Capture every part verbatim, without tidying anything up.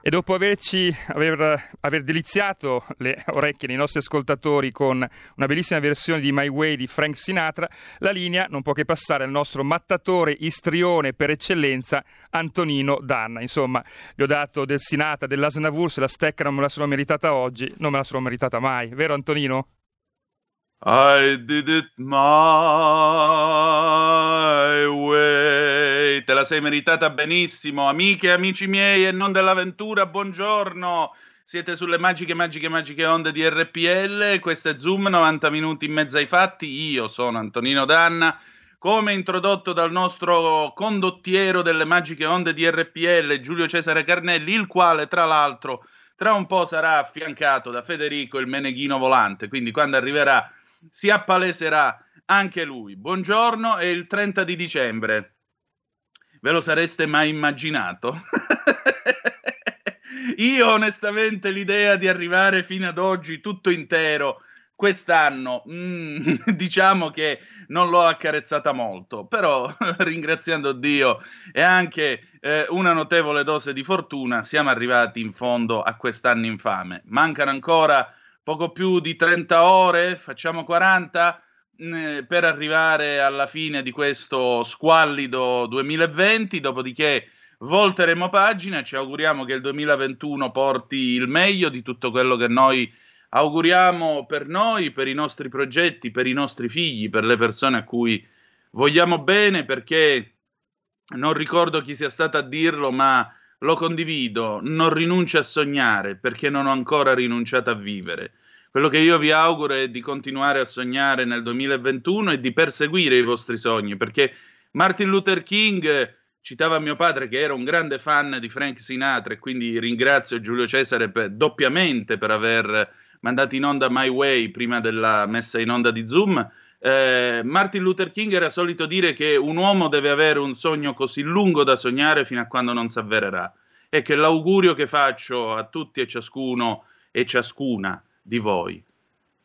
E dopo averci, aver, aver deliziato le orecchie dei nostri ascoltatori con una bellissima versione di My Way di Frank Sinatra, la linea non può che passare al nostro mattatore istrione per eccellenza, Antonino Danna. Insomma, gli ho dato del Sinatra, dell'Asnavour, se la stecca non me la sono meritata oggi, non me la sono meritata mai. Vero, Antonino? I did it my way. Te la sei meritata benissimo, amiche e amici miei e non dell'avventura, buongiorno. Siete sulle magiche, magiche, magiche onde di R P L. Questo è Zoom, novanta minuti in mezzo ai fatti. Io sono Antonino Danna, come introdotto dal nostro condottiero delle magiche onde di R P L, Giulio Cesare Carnelli, il quale, tra l'altro, tra un po' sarà affiancato da Federico il Meneghino Volante. Quindi quando arriverà si appaleserà anche lui. Buongiorno, è il trenta di dicembre. Ve lo sareste mai immaginato? Io onestamente l'idea di arrivare fino ad oggi tutto intero quest'anno, mm, diciamo che non l'ho accarezzata molto, però ringraziando Dio e anche eh, una notevole dose di fortuna siamo arrivati in fondo a quest'anno infame. Mancano ancora poco più di trenta ore, facciamo quaranta, mh, per arrivare alla fine di questo squallido duemilaventi, dopodiché volteremo pagina, ci auguriamo che il duemilaventuno porti il meglio di tutto quello che noi auguriamo per noi, per i nostri progetti, per i nostri figli, per le persone a cui vogliamo bene, perché non ricordo chi sia stato a dirlo, ma lo condivido, non rinuncio a sognare perché non ho ancora rinunciato a vivere. Quello che io vi auguro è di continuare a sognare nel duemilaventuno e di perseguire i vostri sogni, perché Martin Luther King citava mio padre, che era un grande fan di Frank Sinatra, e quindi ringrazio Giulio Cesare per, doppiamente per aver mandato in onda My Way prima della messa in onda di Zoom. eh, Martin Luther King era solito dire che un uomo deve avere un sogno così lungo da sognare fino a quando non si avvererà, e che l'augurio che faccio a tutti e ciascuno e ciascuna di voi: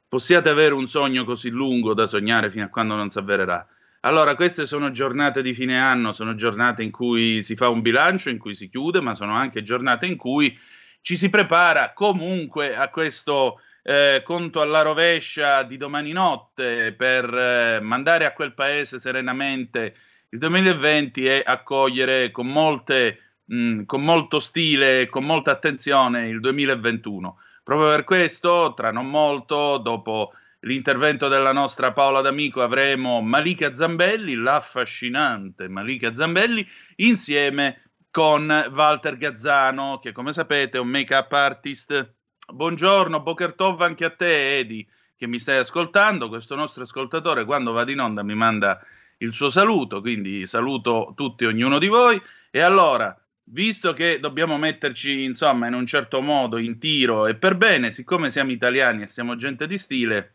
possiate avere un sogno così lungo da sognare fino a quando non si avvererà. Allora, queste sono giornate di fine anno, sono giornate in cui si fa un bilancio, in cui si chiude, ma sono anche giornate in cui ci si prepara comunque a questo eh, conto alla rovescia di domani notte per eh, mandare a quel paese serenamente il duemilaventi e accogliere con, molte, mh, con molto stile, con molta attenzione il duemilaventuno. Proprio per questo, tra non molto, dopo l'intervento della nostra Paola D'Amico, avremo Malika Zambelli, l'affascinante Malika Zambelli, insieme con Walter Gazzano, che come sapete è un make-up artist. Buongiorno, Boker Tov anche a te, Edi, che mi stai ascoltando. Questo nostro ascoltatore, quando va in onda, mi manda il suo saluto, quindi saluto tutti e ognuno di voi. E allora, visto che dobbiamo metterci, insomma, in un certo modo in tiro e per bene, siccome siamo italiani e siamo gente di stile,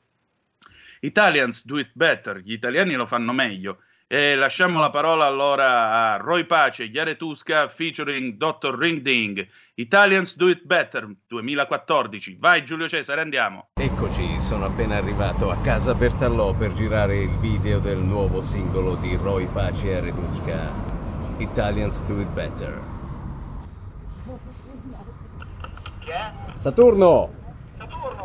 Italians do it better, gli italiani lo fanno meglio, e lasciamo la parola allora a Roy Paci e Aretuska featuring doctor Ringding, Italians do it better duemilaquattordici. Vai Giulio Cesare, andiamo. Eccoci, sono appena arrivato a casa Bertallò per girare il video del nuovo singolo di Roy Paci e Aretuska, Italians do it better. Saturno! Saturno!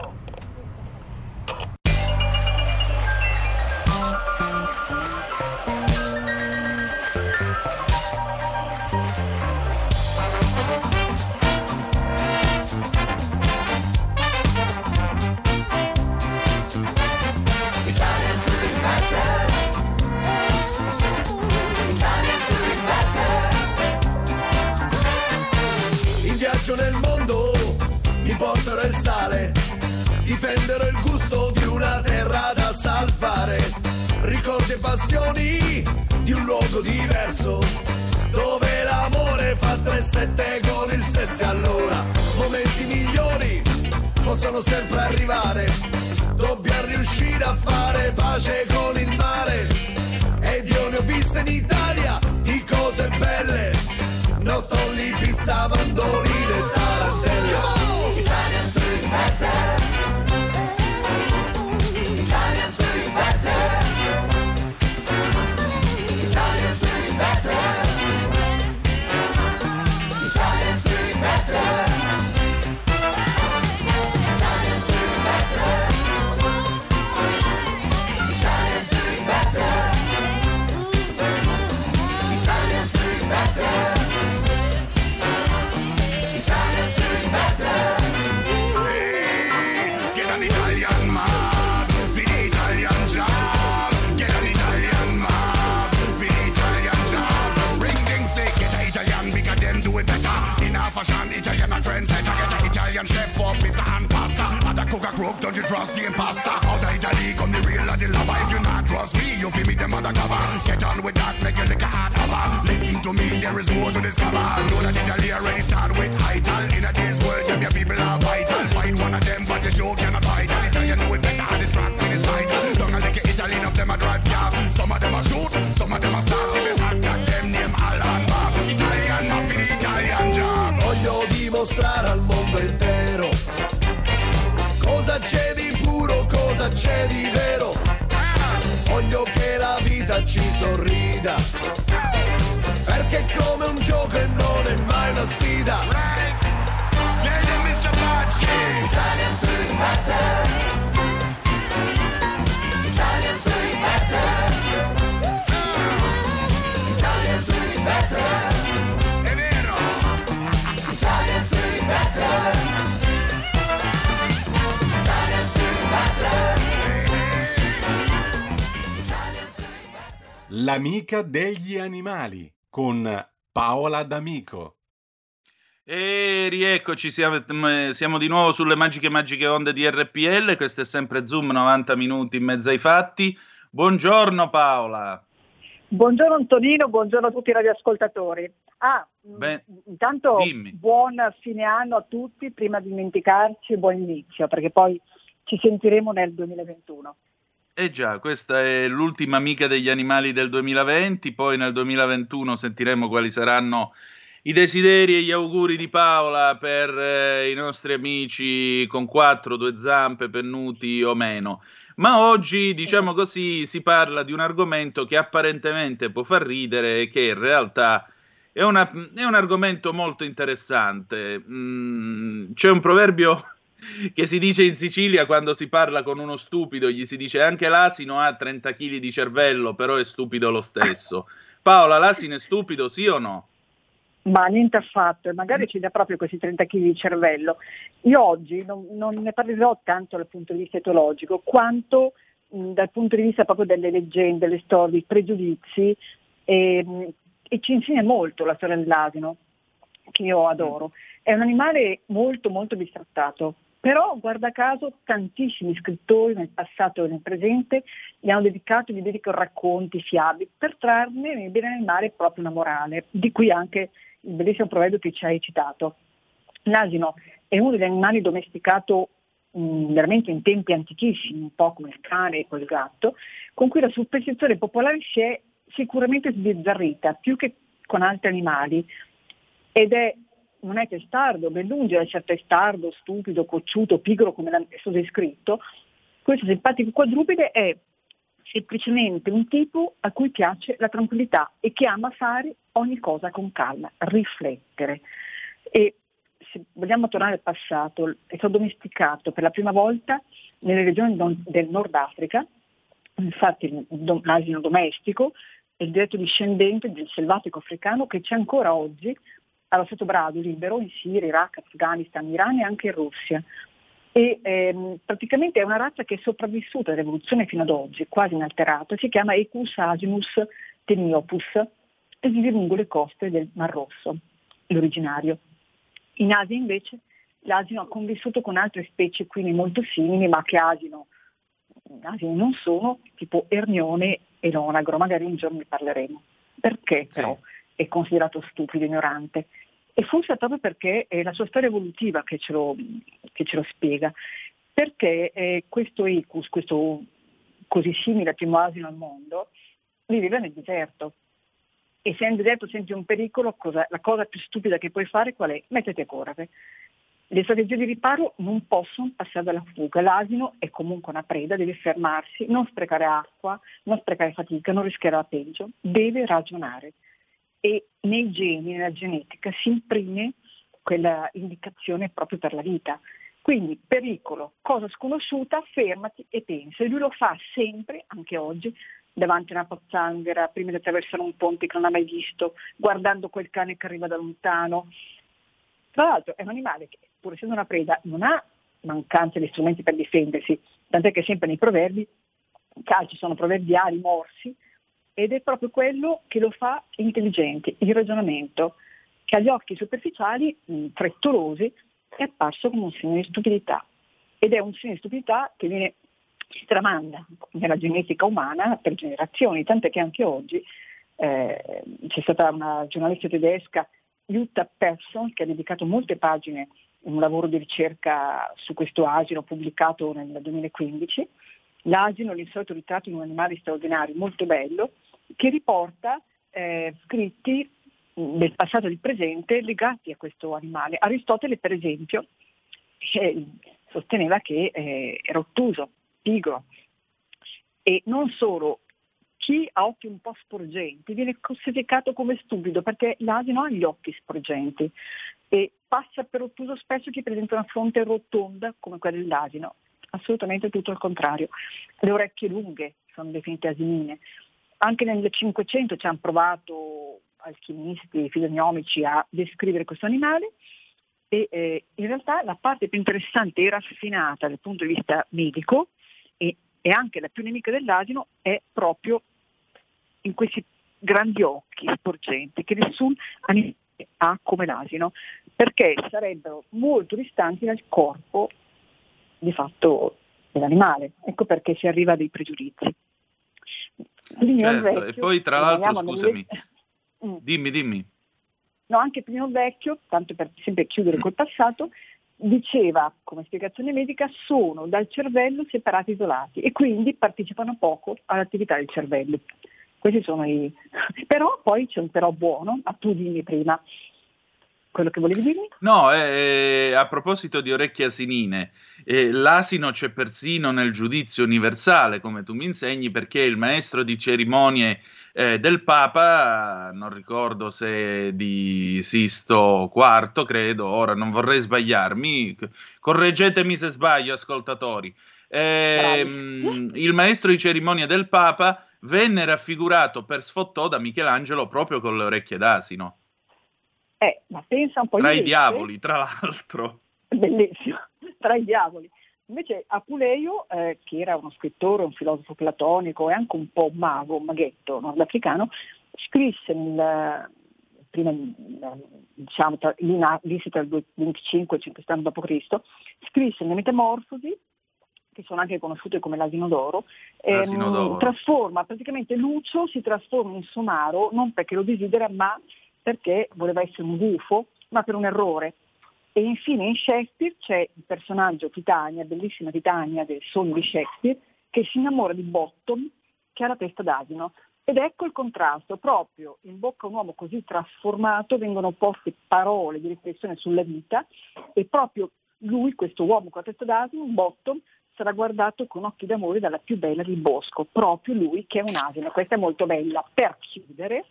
Nel mondo mi porterò il sale, difenderò il gusto di una terra da salvare, ricordi e passioni di un luogo diverso, dove l'amore fa tre sette con il sesso. Allora, momenti migliori possono sempre arrivare, dobbiamo riuscire a fare pace con il male e io ne ho viste in Italia di cose belle, nottoli, pizza, mandorine e tarantelle. Oh! Italian food better, Italian food better, Italian food better. Italian trends, I get an Italian chef for pizza and pasta. And a coca crook, don't you trust the impasta? Out of Italy, come the real and the lava. If you not trust me, you feel me them undercover. Get on with that, make your liquor hard over. Listen to me, there is more to discover. Know that Italy already start with idol. In a day's world, them your people are vital. Find one of them, but the show cannot fight. All Italian know it better, and the track with his title. Don't like it, Italy, enough them a drive cab. Some of them a shoot, some of them a stab. If it's hot, got them name Alan Bob. Italian, not for the Italian job. Voglio dimostrare al mondo intero cosa c'è di puro, cosa c'è di vero. Voglio che la vita ci sorrida, perché è come un gioco e non è mai una sfida. mister Italian Street Matter, Italian Street Matter, Italian Street Matter. L'amica degli animali con Paola D'Amico. E rieccoci, siamo, siamo di nuovo sulle magiche magiche onde di R P L. Questo è sempre Zoom, novanta minuti in mezzo ai fatti. Buongiorno Paola. Buongiorno Antonino, buongiorno a tutti i radioascoltatori. Ah, Beh, intanto dimmi. Buon fine anno a tutti, prima di dimenticarci, buon inizio, perché poi ci sentiremo nel duemilaventuno. Eh già, questa è l'ultima amica degli animali del duemilaventi, poi nel duemilaventuno sentiremo quali saranno i desideri e gli auguri di Paola per eh, i nostri amici con quattro, due zampe, pennuti o meno. Ma oggi, diciamo così, si parla di un argomento che apparentemente può far ridere e che in realtà è, una, è un argomento molto interessante. Mm, c'è un proverbio che si dice in Sicilia, quando si parla con uno stupido, gli si dice anche l'asino ha trenta chili di cervello, però è stupido lo stesso. Paola, l'asino è stupido, sì o no? Ma niente affatto, e magari ci dà proprio questi trenta chili di cervello. Io oggi non, non ne parlerò tanto dal punto di vista etologico, quanto mh, dal punto di vista proprio delle leggende, delle storie, dei pregiudizi, e, mh, e ci insegna molto la storia dell'asino, che io adoro. È un animale molto molto bistrattato, però guarda caso tantissimi scrittori nel passato e nel presente gli hanno dedicato, gli dedicano racconti, fiabi, per trarne nel bene animale proprio una morale, di cui anche il bellissimo proverbio che ci hai citato. L'asino è uno degli animali domesticato mh, veramente in tempi antichissimi, un po' come il cane e il gatto, con cui la superstizione popolare si è sicuramente sbizzarrita, più che con altri animali, ed è, non è testardo, ben lungi da essere testardo, stupido, cocciuto, pigro come è stato descritto. Questo simpatico quadrupede è semplicemente un tipo a cui piace la tranquillità e che ama fare ogni cosa con calma, riflettere. E se vogliamo tornare al passato, è stato domesticato per la prima volta nelle regioni del Nord Africa. Infatti l'asino domestico è il diretto discendente del selvatico africano che c'è ancora oggi allo stato brado libero in Siria, Iraq, Afghanistan, Iran e anche in Russia. E ehm, praticamente è una razza che è sopravvissuta all'evoluzione fino ad oggi, quasi inalterata, si chiama Equus asinus teniopus e vive lungo le coste del Mar Rosso, l'originario. In Asia invece l'asino ha convissuto con altre specie quindi molto simili, ma che asino, asini non sono, tipo ernione e l'onagro, magari un giorno ne parleremo. Perché però sì. È considerato stupido, ignorante? E forse proprio perché è la sua storia evolutiva che ce lo, che ce lo spiega. Perché eh, questo Equus, questo così simile al primo asino al mondo, viveva nel deserto. E se nel deserto senti un pericolo, cosa, la cosa più stupida che puoi fare qual è? Mettete a correre. Le strategie di riparo non possono passare dalla fuga. L'asino è comunque una preda, deve fermarsi, non sprecare acqua, non sprecare fatica, non rischiare la peggio, deve ragionare. E nei geni, nella genetica, si imprime quella indicazione proprio per la vita. Quindi pericolo, cosa sconosciuta, fermati e pensa. E lui lo fa sempre, anche oggi, davanti a una pozzanghera, prima di attraversare un ponte che non ha mai visto, guardando quel cane che arriva da lontano. Tra l'altro è un animale che, pur essendo una preda, non ha mancanza di strumenti per difendersi, tant'è che sempre nei proverbi, i calci sono proverbiali, morsi, ed è proprio quello che lo fa intelligente, il ragionamento, che agli occhi superficiali, mh, frettolosi, è apparso come un segno di stupidità, ed è un segno di stupidità che viene, si tramanda nella genetica umana per generazioni, tant'è che anche oggi eh, c'è stata una giornalista tedesca, Jutta Persson, che ha dedicato molte pagine in un lavoro di ricerca su questo asino pubblicato nel duemilaquindici, l'asino, l'insolito ritratto di un animale straordinario, molto bello, che riporta eh, scritti del passato e del presente legati a questo animale. Aristotele, per esempio, eh, sosteneva che eh, era ottuso, pigro, e non solo, chi ha occhi un po' sporgenti viene classificato come stupido, perché l'asino ha gli occhi sporgenti e passa per ottuso spesso chi presenta una fronte rotonda come quella dell'asino, assolutamente tutto il contrario. Le orecchie lunghe sono definite asinine. Anche nel Cinquecento ci hanno provato alchimisti, filonomici a descrivere questo animale e eh, in realtà la parte più interessante e raffinata dal punto di vista medico e, e anche la più nemica dell'asino è proprio in questi grandi occhi sporgenti che nessun animale ha come l'asino, perché sarebbero molto distanti dal corpo di fatto dell'animale. Ecco perché si arriva a dei pregiudizi. Certo, vecchio, e poi tra l'altro, scusami, nelle... dimmi, dimmi. No, anche Plinio Vecchio, tanto per sempre chiudere col passato, diceva, come spiegazione medica, sono dal cervello separati, isolati e quindi partecipano poco all'attività del cervello. Questi sono i... Però poi c'è un però buono, ma tu dimmi prima quello che volevi dirmi. No, eh, a proposito di orecchie asinine, eh, l'asino c'è persino nel giudizio universale, come tu mi insegni, perché il maestro di cerimonie eh, del Papa, non ricordo se di Sisto quarto, credo, ora non vorrei sbagliarmi, correggetemi se sbaglio, ascoltatori, eh, mh, il maestro di cerimonie del Papa venne raffigurato per sfottò da Michelangelo proprio con le orecchie d'asino. Eh, ma pensa un po' tra invece, i diavoli, tra l'altro. Bellissimo, tra i diavoli. Invece Apuleio, eh, che era uno scrittore, un filosofo platonico e anche un po' un mago, un maghetto nordafricano, scrisse nel, prima, diciamo, tra, lì tra il venticinque e il cinquecento dopo Cristo, scrisse le Metamorfosi, che sono anche conosciute come l'asino d'oro, L'asino ehm, d'oro. Trasforma, praticamente Lucio si trasforma in somaro, non perché lo desidera, ma perché voleva essere un gufo, ma per un errore. E infine in Shakespeare c'è il personaggio Titania, bellissima Titania del sogno di Shakespeare, che si innamora di Bottom, che ha la testa d'asino. Ed ecco il contrasto, proprio in bocca a un uomo così trasformato vengono poste parole di riflessione sulla vita e proprio lui, questo uomo con la testa d'asino, Bottom, sarà guardato con occhi d'amore dalla più bella del bosco, proprio lui che è un asino. Questa è molto bella. Per chiudere,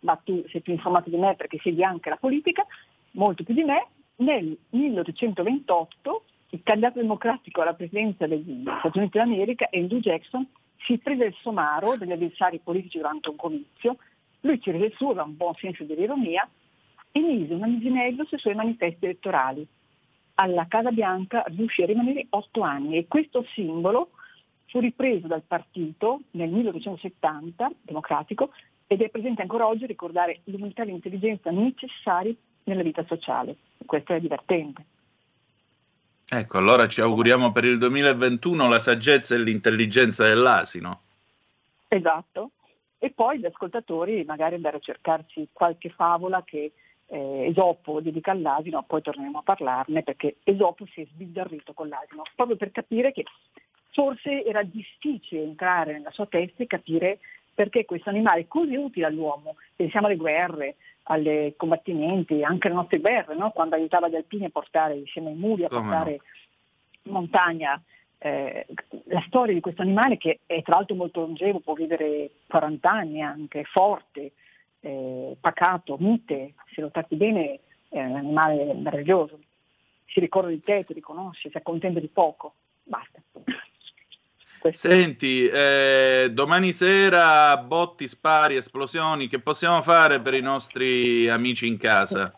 ma tu sei più informato di me perché segui anche la politica, molto più di me, nel milleottocentoventotto il candidato democratico alla presidenza degli Stati Uniti d'America, Andrew Jackson, si prese il somaro degli avversari politici durante un comizio, lui ci rese su, aveva un buon senso dell'ironia, e mise un amisinello sui suoi manifesti elettorali. Alla Casa Bianca riuscì a rimanere otto anni e questo simbolo fu ripreso dal partito nel milleottocentosettanta, democratico, ed è presente ancora oggi a ricordare l'umanità e l'intelligenza necessari nella vita sociale. Questo è divertente. Ecco, allora ci auguriamo per il duemilaventuno la saggezza e l'intelligenza dell'asino. Esatto. E poi gli ascoltatori magari andare a cercarsi qualche favola che eh, Esopo dedica all'asino, poi torneremo a parlarne, perché Esopo si è sbizzarrito con l'asino, proprio per capire che forse era difficile entrare nella sua testa e capire perché questo animale così utile all'uomo, pensiamo alle guerre, ai combattimenti, anche alle nostre guerre, no? Quando aiutava gli alpini a portare insieme ai muri, a portare no. montagna, eh, la storia di questo animale che è tra l'altro molto longevo, può vivere quaranta anni anche, forte, eh, pacato, mite, se lo tratti bene è un animale meraviglioso, si ricorda di te, ti riconosce, si accontenta di poco, basta. Senti, eh, domani sera botti, spari, esplosioni, che possiamo fare per i nostri amici in casa?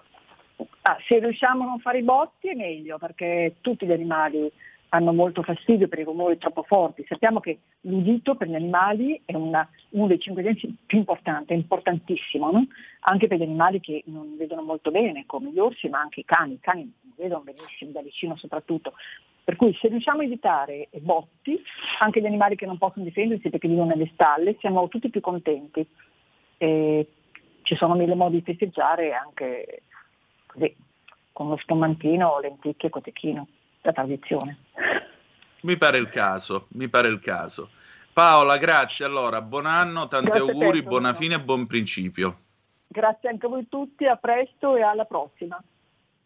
Ah, se riusciamo a non fare i botti è meglio, perché tutti gli animali hanno molto fastidio per i rumori troppo forti. Sappiamo che l'udito per gli animali è una, uno dei cinque sensi più importanti, è importantissimo, no? Anche per gli animali che non vedono molto bene, come gli orsi, ma anche i cani. I cani non vedono benissimo, da vicino soprattutto. Per cui se riusciamo a evitare botti, anche gli animali che non possono difendersi perché vivono nelle stalle, siamo tutti più contenti. E ci sono mille modi di festeggiare, anche così, con lo spumantino, lenticchie, cotechino, la tradizione. Mi pare il caso, mi pare il caso. Paola, grazie, allora, buon anno, tanti grazie auguri, te, buona fine e buon principio. Grazie anche a voi tutti, a presto e alla prossima.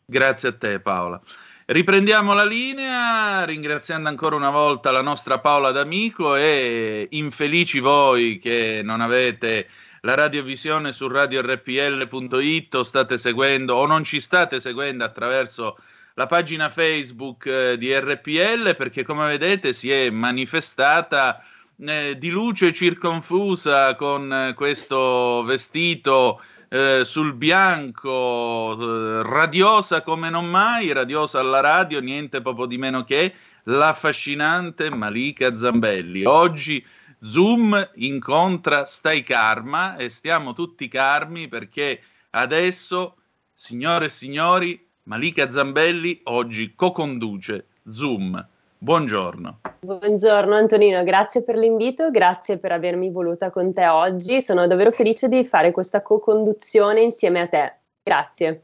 Grazie a te, Paola. Riprendiamo la linea ringraziando ancora una volta la nostra Paola D'Amico e infelici voi che non avete la radiovisione su radio erre pi elle punto it o state seguendo o non ci state seguendo attraverso la pagina Facebook di erre pi elle, perché come vedete si è manifestata eh, di luce circonfusa con questo vestito Eh, sul bianco, eh, radiosa come non mai, radiosa alla radio, niente poco di meno che l'affascinante Malika Zambelli. Oggi Zoom incontra Stai Karma e stiamo tutti carmi perché adesso, signore e signori, Malika Zambelli oggi co-conduce Zoom. Buongiorno. Buongiorno Antonino, grazie per l'invito, grazie per avermi voluta con te oggi, sono davvero felice di fare questa co-conduzione insieme a te, grazie.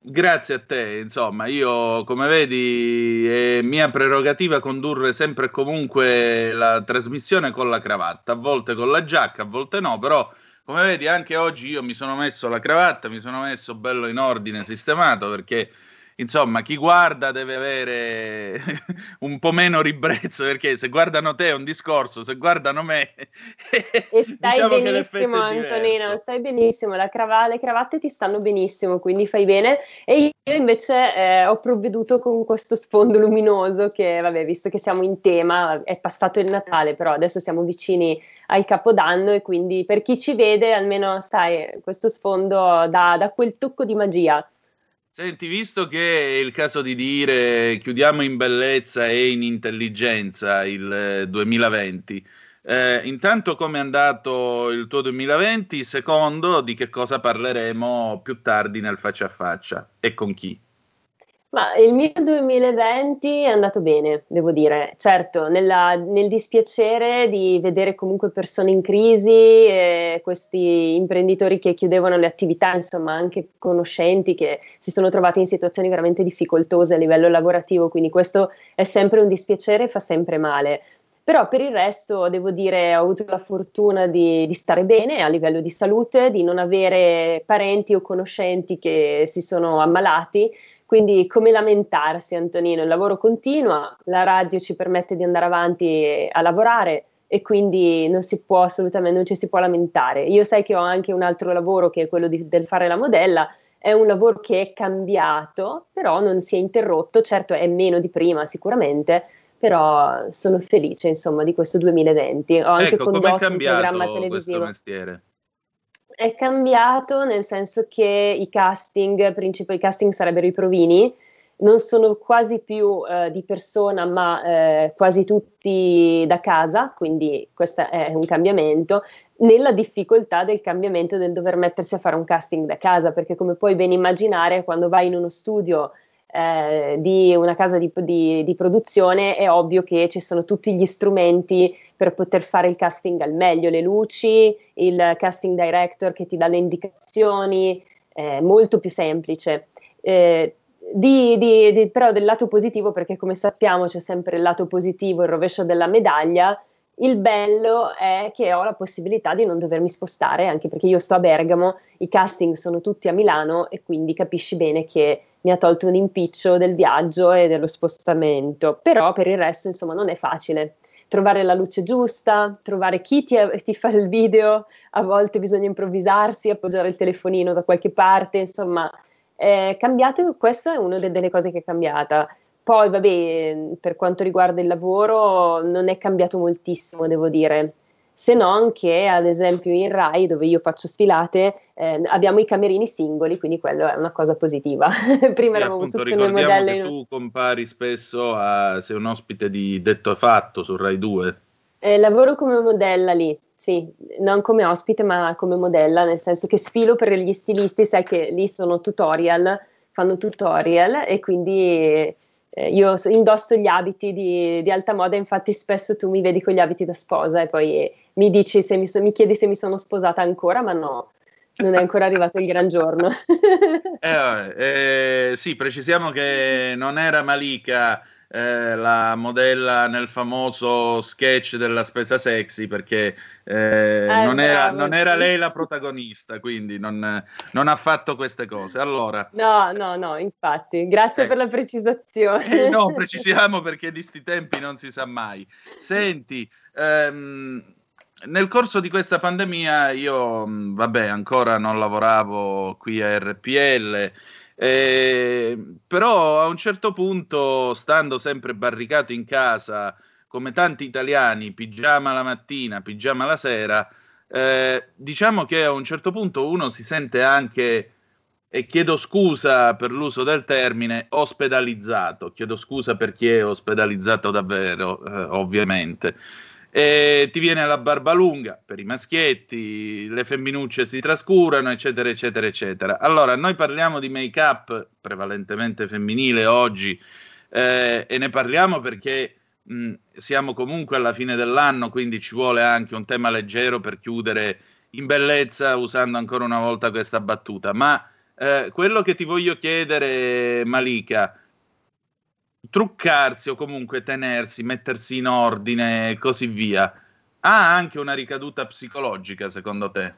Grazie a te, insomma io come vedi è mia prerogativa condurre sempre e comunque la trasmissione con la cravatta, a volte con la giacca, a volte no, però come vedi anche oggi io mi sono messo la cravatta, mi sono messo bello in ordine, sistemato, perché insomma, chi guarda deve avere un po' meno ribrezzo, perché se guardano te è un discorso, se guardano me... E stai diciamo benissimo, Antonino, stai benissimo, la crava- le cravatte ti stanno benissimo, quindi fai bene. E io invece eh, ho provveduto con questo sfondo luminoso che, vabbè, visto che siamo in tema, è passato il Natale, però adesso siamo vicini al Capodanno e quindi per chi ci vede, almeno, sai, questo sfondo dà, dà quel tocco di magia. Senti, visto che è il caso di dire chiudiamo in bellezza e in intelligenza il duemilaventi, eh, intanto come è andato il tuo duemilaventi, secondo di che cosa parleremo più tardi nel faccia a faccia e con chi? Ma il mio duemilaventi è andato bene, devo dire, certo, nella, nel dispiacere di vedere comunque persone in crisi, eh, questi imprenditori che chiudevano le attività, insomma anche conoscenti che si sono trovati in situazioni veramente difficoltose a livello lavorativo, quindi questo è sempre un dispiacere e fa sempre male. Però per il resto devo dire ho avuto la fortuna di, di stare bene a livello di salute, di non avere parenti o conoscenti che si sono ammalati, quindi come lamentarsi Antonino, il lavoro continua, la radio ci permette di andare avanti a lavorare e quindi non si può assolutamente, non ci si può lamentare. Io sai che ho anche un altro lavoro che è quello di, del fare la modella, è un lavoro che è cambiato, però non si è interrotto, certo è meno di prima sicuramente, però sono felice insomma di questo duemilaventi. Ho anche ecco, condotto com'è cambiato un programma televisivo. Questo mestiere? È cambiato nel senso che i casting, principali casting sarebbero i provini, non sono quasi più eh, di persona ma eh, quasi tutti da casa, quindi questo è un cambiamento, nella difficoltà del cambiamento del dover mettersi a fare un casting da casa, perché come puoi ben immaginare quando vai in uno studio Eh, di una casa di, di, di produzione è ovvio che ci sono tutti gli strumenti per poter fare il casting al meglio, le luci, il casting director che ti dà le indicazioni, eh, molto più semplice. Eh, di, di, di, però del lato positivo, perché come sappiamo c'è sempre il lato positivo, il rovescio della medaglia, Il bello è che ho la possibilità di non dovermi spostare, anche perché io sto a Bergamo, i casting sono tutti a Milano e quindi capisci bene che mi ha tolto un impiccio del viaggio e dello spostamento. Però per il resto, insomma, non è facile trovare la luce giusta, trovare chi ti, ti fa il video, a volte bisogna improvvisarsi, appoggiare il telefonino da qualche parte, insomma, è cambiato, questa è una delle cose che è cambiata. Poi, vabbè, per quanto riguarda il lavoro non è cambiato moltissimo, devo dire, se non che, ad esempio, in Rai, dove io faccio sfilate, eh, abbiamo i camerini singoli, quindi quello è una cosa positiva. Prima sì, eravamo tutti nel modello. Che in... tu compari spesso, a, sei un ospite di Detto Fatto su Rai due. Eh, lavoro come modella lì, sì, non come ospite ma come modella, nel senso che sfilo per gli stilisti, sai che lì sono tutorial, fanno tutorial e quindi... Io indosso gli abiti di, di alta moda, infatti spesso tu mi vedi con gli abiti da sposa e poi mi dici se mi, so, mi chiedi se mi sono sposata ancora, ma no, non è ancora arrivato il gran giorno. eh, eh, sì, precisiamo che non era Malika eh, la modella nel famoso sketch della spesa sexy, perché eh, ah, non, era, non era lei la protagonista, quindi non, non ha fatto queste cose. Allora, no, no, no, infatti, grazie eh. per la precisazione. Eh, no, precisiamo perché di sti tempi non si sa mai. Senti, ehm, nel corso di questa pandemia io, vabbè, ancora non lavoravo qui a R P L, Eh, però a un certo punto, stando sempre barricato in casa come tanti italiani, pigiama la mattina, pigiama la sera, eh, diciamo che a un certo punto uno si sente anche, e chiedo scusa per l'uso del termine, ospedalizzato, chiedo scusa per chi è ospedalizzato davvero, eh, ovviamente. E ti viene la barba lunga per i maschietti, le femminucce si trascurano, eccetera eccetera eccetera. Allora, noi parliamo di make up prevalentemente femminile oggi, eh, e ne parliamo perché mh, siamo comunque alla fine dell'anno, quindi ci vuole anche un tema leggero per chiudere in bellezza, usando ancora una volta questa battuta. Ma eh, quello che ti voglio chiedere, Malika, truccarsi o comunque tenersi, mettersi in ordine e così via, ha anche una ricaduta psicologica, secondo te?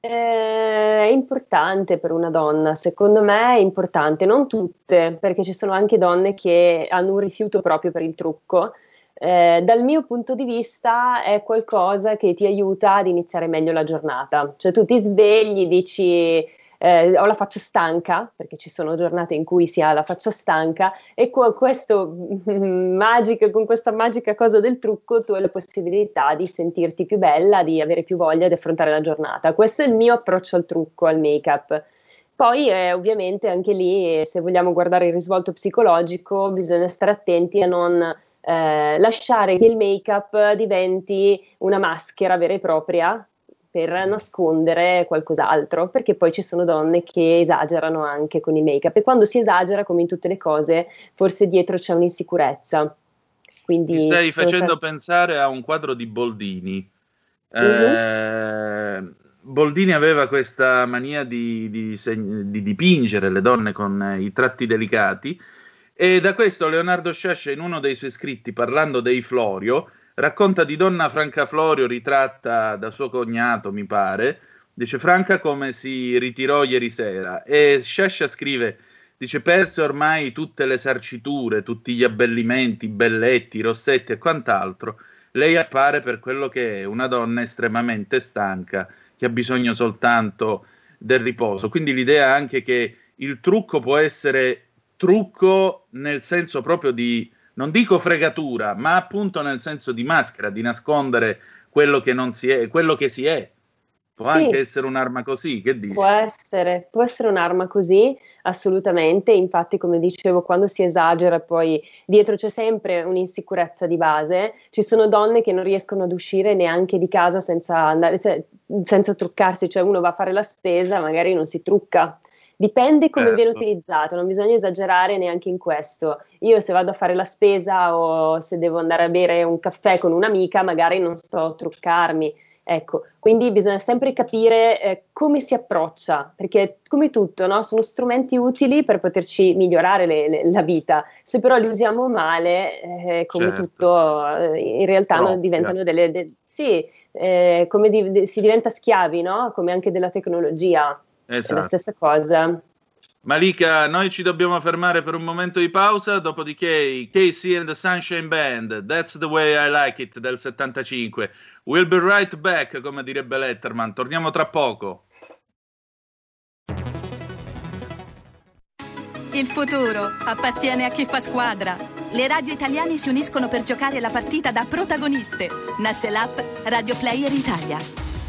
È importante per una donna, secondo me è importante, non tutte, perché ci sono anche donne che hanno un rifiuto proprio per il trucco. Eh, dal mio punto di vista è qualcosa che ti aiuta ad iniziare meglio la giornata, cioè tu ti svegli, dici... Eh, ho la faccia stanca, perché ci sono giornate in cui si ha la faccia stanca, e con, questo, magico, con questa magica cosa del trucco tu hai la possibilità di sentirti più bella, di avere più voglia di affrontare la giornata. Questo è il mio approccio al trucco, al make-up. Poi eh, ovviamente anche lì, se vogliamo guardare il risvolto psicologico, bisogna stare attenti a non... Eh, lasciare che il make-up diventi una maschera vera e propria, per nascondere qualcos'altro, perché poi ci sono donne che esagerano anche con il make-up, e quando si esagera, come in tutte le cose, forse dietro c'è un'insicurezza. Quindi mi stai facendo tra... pensare a un quadro di Boldini. Uh-huh. Eh, Boldini aveva questa mania di, di, seg- di dipingere le donne con i tratti delicati, e da questo Leonardo Sciascia, in uno dei suoi scritti, parlando dei Florio, racconta di donna Franca Florio, ritratta da suo cognato, mi pare. Dice: Franca come si ritirò ieri sera. E Sciascia scrive, dice: perse ormai tutte le sarciture, tutti gli abbellimenti, belletti, rossetti e quant'altro. Lei appare per quello che è, una donna estremamente stanca, che ha bisogno soltanto del riposo. Quindi l'idea anche che il trucco può essere trucco nel senso proprio di... non dico fregatura, ma appunto nel senso di maschera, di nascondere quello che non si è, quello che si è. Può sì. anche essere un'arma così, che dici? Può essere, può essere un'arma così, assolutamente. Infatti, come dicevo, quando si esagera poi dietro c'è sempre un'insicurezza di base. Ci sono donne che non riescono ad uscire neanche di casa senza andare, se, senza truccarsi, cioè uno va a fare la spesa, magari non si trucca. Dipende come certo. viene utilizzato, non bisogna esagerare neanche in questo. Io se vado a fare la spesa o se devo andare a bere un caffè con un'amica, magari non sto a truccarmi, Ecco, quindi bisogna sempre capire eh, come si approccia, perché come tutto, no? Sono strumenti utili per poterci migliorare le, le, la vita, se però li usiamo male, eh, come certo. tutto, eh, in realtà no, diventano delle... De, sì, eh, come di, de, si diventa schiavi, no? Come anche della tecnologia, esatto. È la stessa cosa. Malika, noi ci dobbiamo fermare per un momento di pausa, dopodiché Casey and the Sunshine Band, That's the Way I Like It del settantacinque. We'll be right back, come direbbe Letterman. Torniamo tra poco. Il futuro appartiene a chi fa squadra. Le radio italiane si uniscono per giocare la partita da protagoniste. Nasce l'app Radio Player Italia.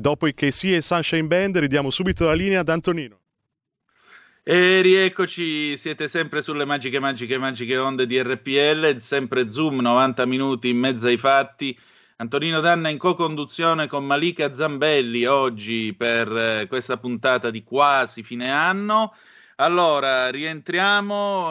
E dopo i K C e Sunshine Band ridiamo subito la linea ad Antonino. E rieccoci, siete sempre sulle magiche, magiche, magiche onde di R P L, sempre Zoom, novanta minuti in mezzo ai fatti. Antonino Danna in co-conduzione con Malika Zambelli oggi per eh, questa puntata di quasi fine anno. Allora, rientriamo,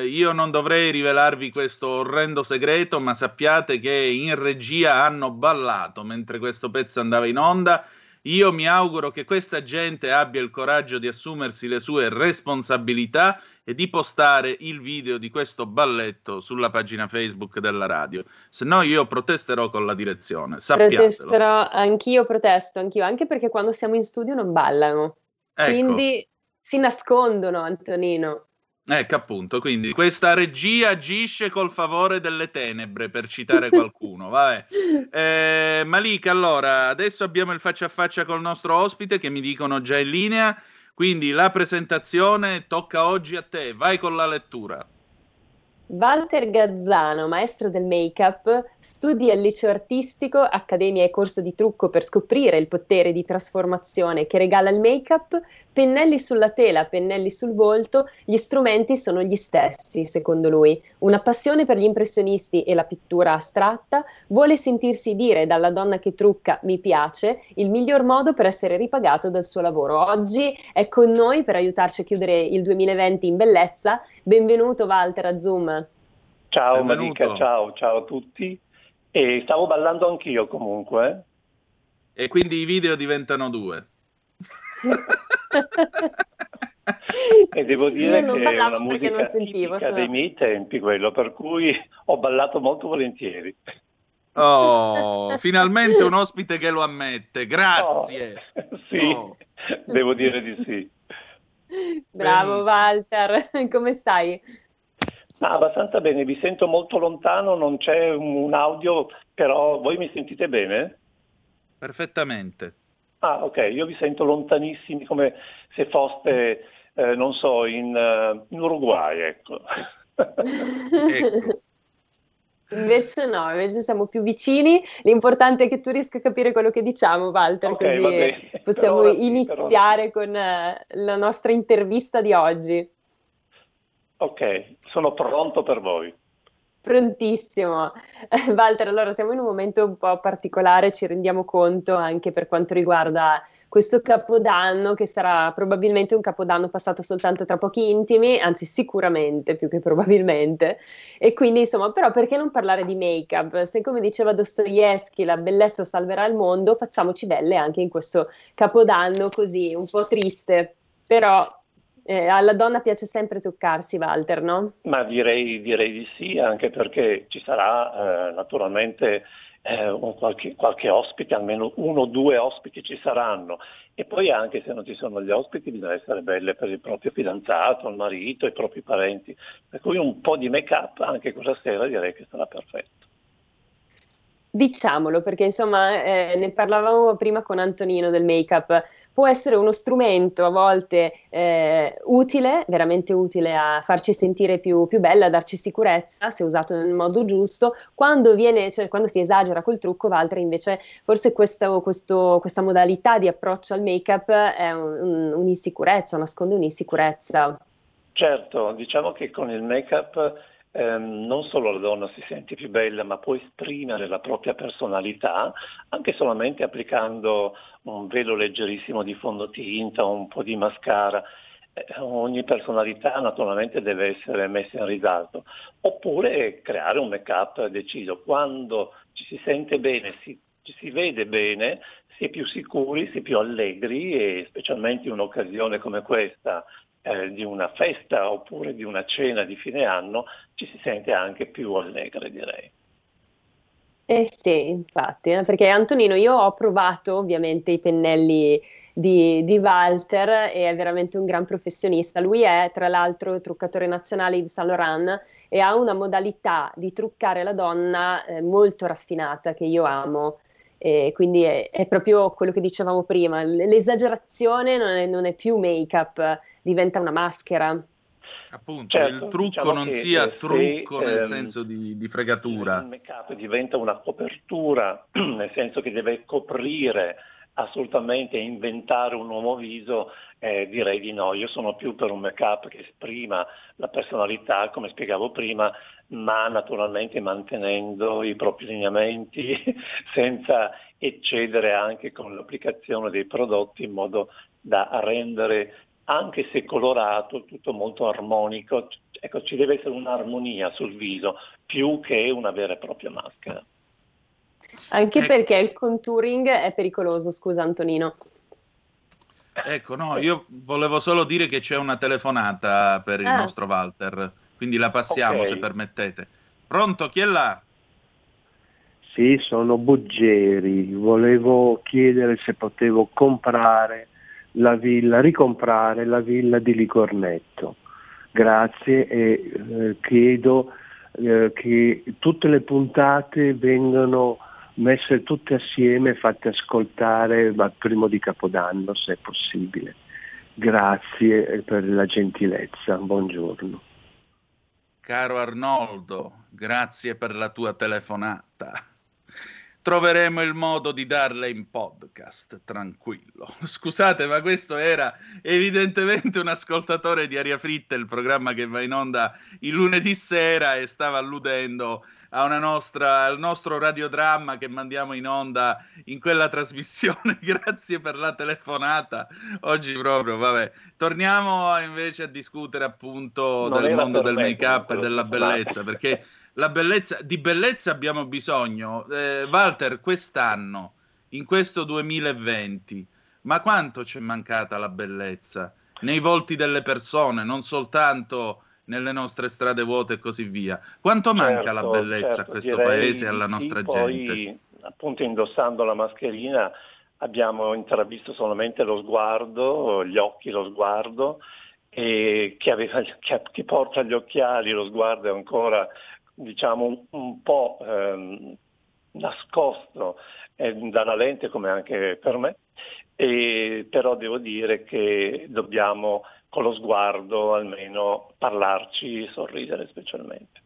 eh, io non dovrei rivelarvi questo orrendo segreto, ma sappiate che in regia hanno ballato mentre questo pezzo andava in onda. Io mi auguro che questa gente abbia il coraggio di assumersi le sue responsabilità e di postare il video di questo balletto sulla pagina Facebook della radio. Se no io protesterò con la direzione, sappiatelo. Protesterò, anch'io protesto, anch'io, anche perché quando siamo in studio non ballano, ecco. Quindi si nascondono, Antonino. Ecco appunto, quindi questa regia agisce col favore delle tenebre, per citare qualcuno, vabbè. Eh, Malika, allora, adesso abbiamo il faccia a faccia col nostro ospite che mi dicono già in linea, quindi la presentazione tocca oggi a te, vai con la lettura. Walter Gazzano, maestro del make-up, studi al liceo artistico, accademia e corso di trucco per scoprire il potere di trasformazione che regala il make-up, pennelli sulla tela, pennelli sul volto, gli strumenti sono gli stessi, secondo lui. Una passione per gli impressionisti e la pittura astratta, vuole sentirsi dire dalla donna che trucca mi piace, il miglior modo per essere ripagato dal suo lavoro. Oggi è con noi per aiutarci a chiudere il duemilaventi in bellezza. Benvenuto Walter a Zoom. Ciao Malika, ciao, ciao a tutti. E stavo ballando anch'io comunque. E quindi i video diventano due. E devo dire che è una musica sentivo, tipica sono... dei miei tempi quello, per cui ho ballato molto volentieri. Oh, finalmente un ospite che lo ammette, grazie. Oh, sì, oh. Devo dire di sì. Bravo. Benissimo. Walter, come stai? Ah, abbastanza bene, vi sento molto lontano, non c'è un, un audio, però voi mi sentite bene? Perfettamente. Ah ok, io vi sento lontanissimi come se foste, eh, non so, in, uh, in Uruguay, ecco. Ecco. Invece no, invece siamo più vicini, l'importante è che tu riesca a capire quello che diciamo Walter, okay, così vabbè. possiamo però, iniziare sì, però... con uh, la nostra intervista di oggi. Ok, sono pronto per voi. Prontissimo. Walter, allora siamo in un momento un po' particolare, ci rendiamo conto anche per quanto riguarda... questo capodanno che sarà probabilmente un capodanno passato soltanto tra pochi intimi, anzi sicuramente più che probabilmente, e quindi insomma però perché non parlare di make-up? Se come diceva Dostoevskij la bellezza salverà il mondo, facciamoci belle anche in questo capodanno così un po' triste, però eh, alla donna piace sempre toccarsi Walter, no? Ma direi, direi di sì, anche perché ci sarà eh, naturalmente... Eh, un qualche, qualche ospite, almeno uno o due ospiti ci saranno, e poi anche se non ci sono gli ospiti bisogna essere belle per il proprio fidanzato, il marito, i propri parenti, per cui un po' di make up anche questa sera direi che sarà perfetto. Diciamolo perché insomma eh, ne parlavamo prima con Antonino del make up, può essere uno strumento a volte eh, utile, veramente utile a farci sentire più, più bella, a darci sicurezza se usato nel modo giusto, quando viene, cioè, quando si esagera col trucco, Walter invece forse questo, questo, questa modalità di approccio al make-up è un, un, un'insicurezza, nasconde un'insicurezza. Certo, diciamo che con il make-up ehm, non solo la donna si sente più bella, ma può esprimere la propria personalità anche solamente applicando un velo leggerissimo di fondotinta, un po' di mascara, eh, ogni personalità naturalmente deve essere messa in risalto, oppure creare un make-up deciso. Quando ci si sente bene, si, ci si vede bene, si è più sicuri, si è più allegri, e specialmente in un'occasione come questa, eh, di una festa oppure di una cena di fine anno, ci si sente anche più allegri, direi. Eh sì, infatti, eh, perché Antonino io ho provato ovviamente i pennelli di, di Walter e è veramente un gran professionista, lui è tra l'altro truccatore nazionale di Saint Laurent e ha una modalità di truccare la donna eh, molto raffinata che io amo, e quindi è, è proprio quello che dicevamo prima, l'esagerazione non è, non è più make-up, diventa una maschera. Appunto, certo, il trucco diciamo non che, sia eh, trucco se, nel ehm, senso di, di fregatura. Il make-up diventa una copertura, nel senso che deve coprire assolutamente inventare un nuovo viso, eh, direi di no. Io sono più per un make-up che esprima la personalità, come spiegavo prima, ma naturalmente mantenendo i propri lineamenti, senza eccedere anche con l'applicazione dei prodotti, in modo da rendere, anche se colorato, tutto molto armonico. Ecco, ci deve essere un'armonia sul viso, più che una vera e propria maschera. Anche perché il contouring è pericoloso, scusa Antonino. Ecco, no, io volevo solo dire che c'è una telefonata per il ah. nostro Walter, quindi la passiamo, okay, se permettete. Pronto, chi è là? Sì, sono Boggeri, volevo chiedere se potevo comprare la villa, ricomprare la villa di Licornetto. Grazie, e eh, chiedo eh, che tutte le puntate vengano messe tutte assieme e fatte ascoltare al primo di Capodanno, se è possibile. Grazie per la gentilezza, buongiorno. Caro Arnoldo, grazie per la tua telefonata. Troveremo il modo di darle in podcast, tranquillo. Scusate, ma questo era evidentemente un ascoltatore di Aria Fritta, il programma che va in onda il lunedì sera, e stava alludendo a una nostra, al nostro radiodramma che mandiamo in onda in quella trasmissione. Grazie per la telefonata. Oggi proprio, vabbè. Torniamo invece a discutere appunto non del mondo del make-up e della bellezza, perché... La bellezza, di bellezza abbiamo bisogno, eh, Walter, quest'anno, in questo duemilaventi, ma quanto ci è mancata la bellezza nei volti delle persone, non soltanto nelle nostre strade vuote e così via. Quanto manca certo, la bellezza certo, a questo paese e alla nostra poi, gente? Appunto, indossando la mascherina abbiamo intravisto solamente lo sguardo, gli occhi, lo sguardo, e chi, aveva, chi, chi porta gli occhiali, lo sguardo è ancora... diciamo un, un po' ehm, nascosto eh, dalla lente, come anche per me, e però devo dire che dobbiamo con lo sguardo almeno parlarci, sorridere specialmente.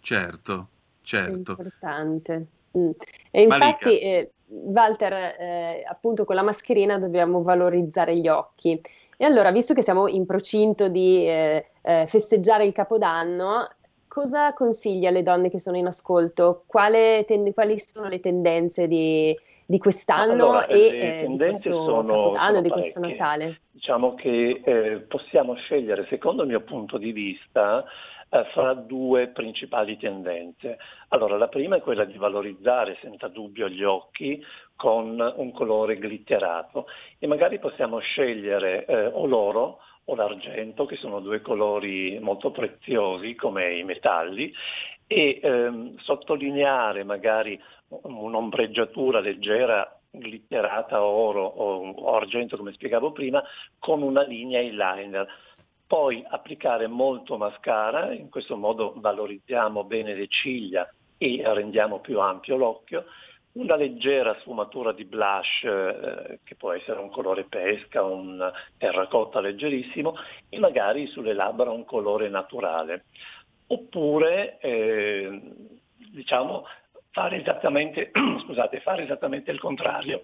Certo, certo. È importante. Mm. E infatti, eh, Walter, eh, appunto con la mascherina dobbiamo valorizzare gli occhi. E allora, visto che siamo in procinto di eh, eh, festeggiare il Capodanno, cosa consiglia alle donne che sono in ascolto? Quale tend- quali sono le tendenze di, di quest'anno allora, e le eh, di questo sono, sono di questo Natale? Diciamo che eh, possiamo scegliere, secondo il mio punto di vista, eh, fra due principali tendenze. Allora, la prima è quella di valorizzare senza dubbio gli occhi con un colore glitterato, e magari possiamo scegliere eh, o l'oro o l'argento, che sono due colori molto preziosi come i metalli, e ehm, sottolineare magari un'ombreggiatura leggera glitterata oro o, o argento, come spiegavo prima, con una linea eyeliner. Poi applicare molto mascara, in questo modo valorizziamo bene le ciglia e rendiamo più ampio l'occhio. Una leggera sfumatura di blush, eh, che può essere un colore pesca, un terracotta leggerissimo, e magari sulle labbra un colore naturale. Oppure, eh, diciamo, fare esattamente, scusate, fare esattamente il contrario,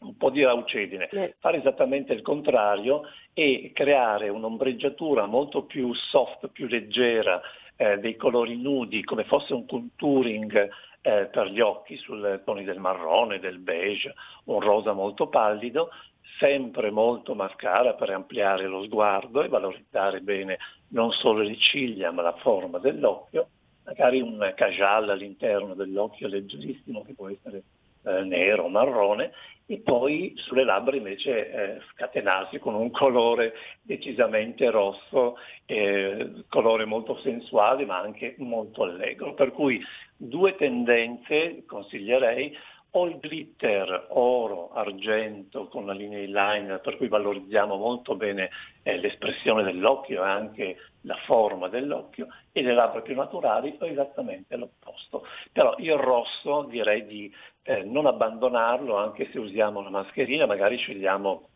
un po' di raucedine, fare esattamente il contrario e creare un'ombreggiatura molto più soft, più leggera, eh, dei colori nudi, come fosse un contouring Eh, per gli occhi, sui toni del marrone, del beige, un rosa molto pallido, sempre molto mascara per ampliare lo sguardo e valorizzare bene non solo le ciglia ma la forma dell'occhio, magari un cajal all'interno dell'occhio leggerissimo che può essere eh, nero, marrone, e poi sulle labbra invece eh, scatenarsi con un colore decisamente rosso, eh, colore molto sensuale ma anche molto allegro, per cui due tendenze consiglierei: o il glitter oro, argento con la linea eyeliner, per cui valorizziamo molto bene eh, l'espressione dell'occhio e anche la forma dell'occhio, e le labbra più naturali, o esattamente l'opposto. Però il rosso direi di eh, non abbandonarlo, anche se usiamo la mascherina, magari scegliamo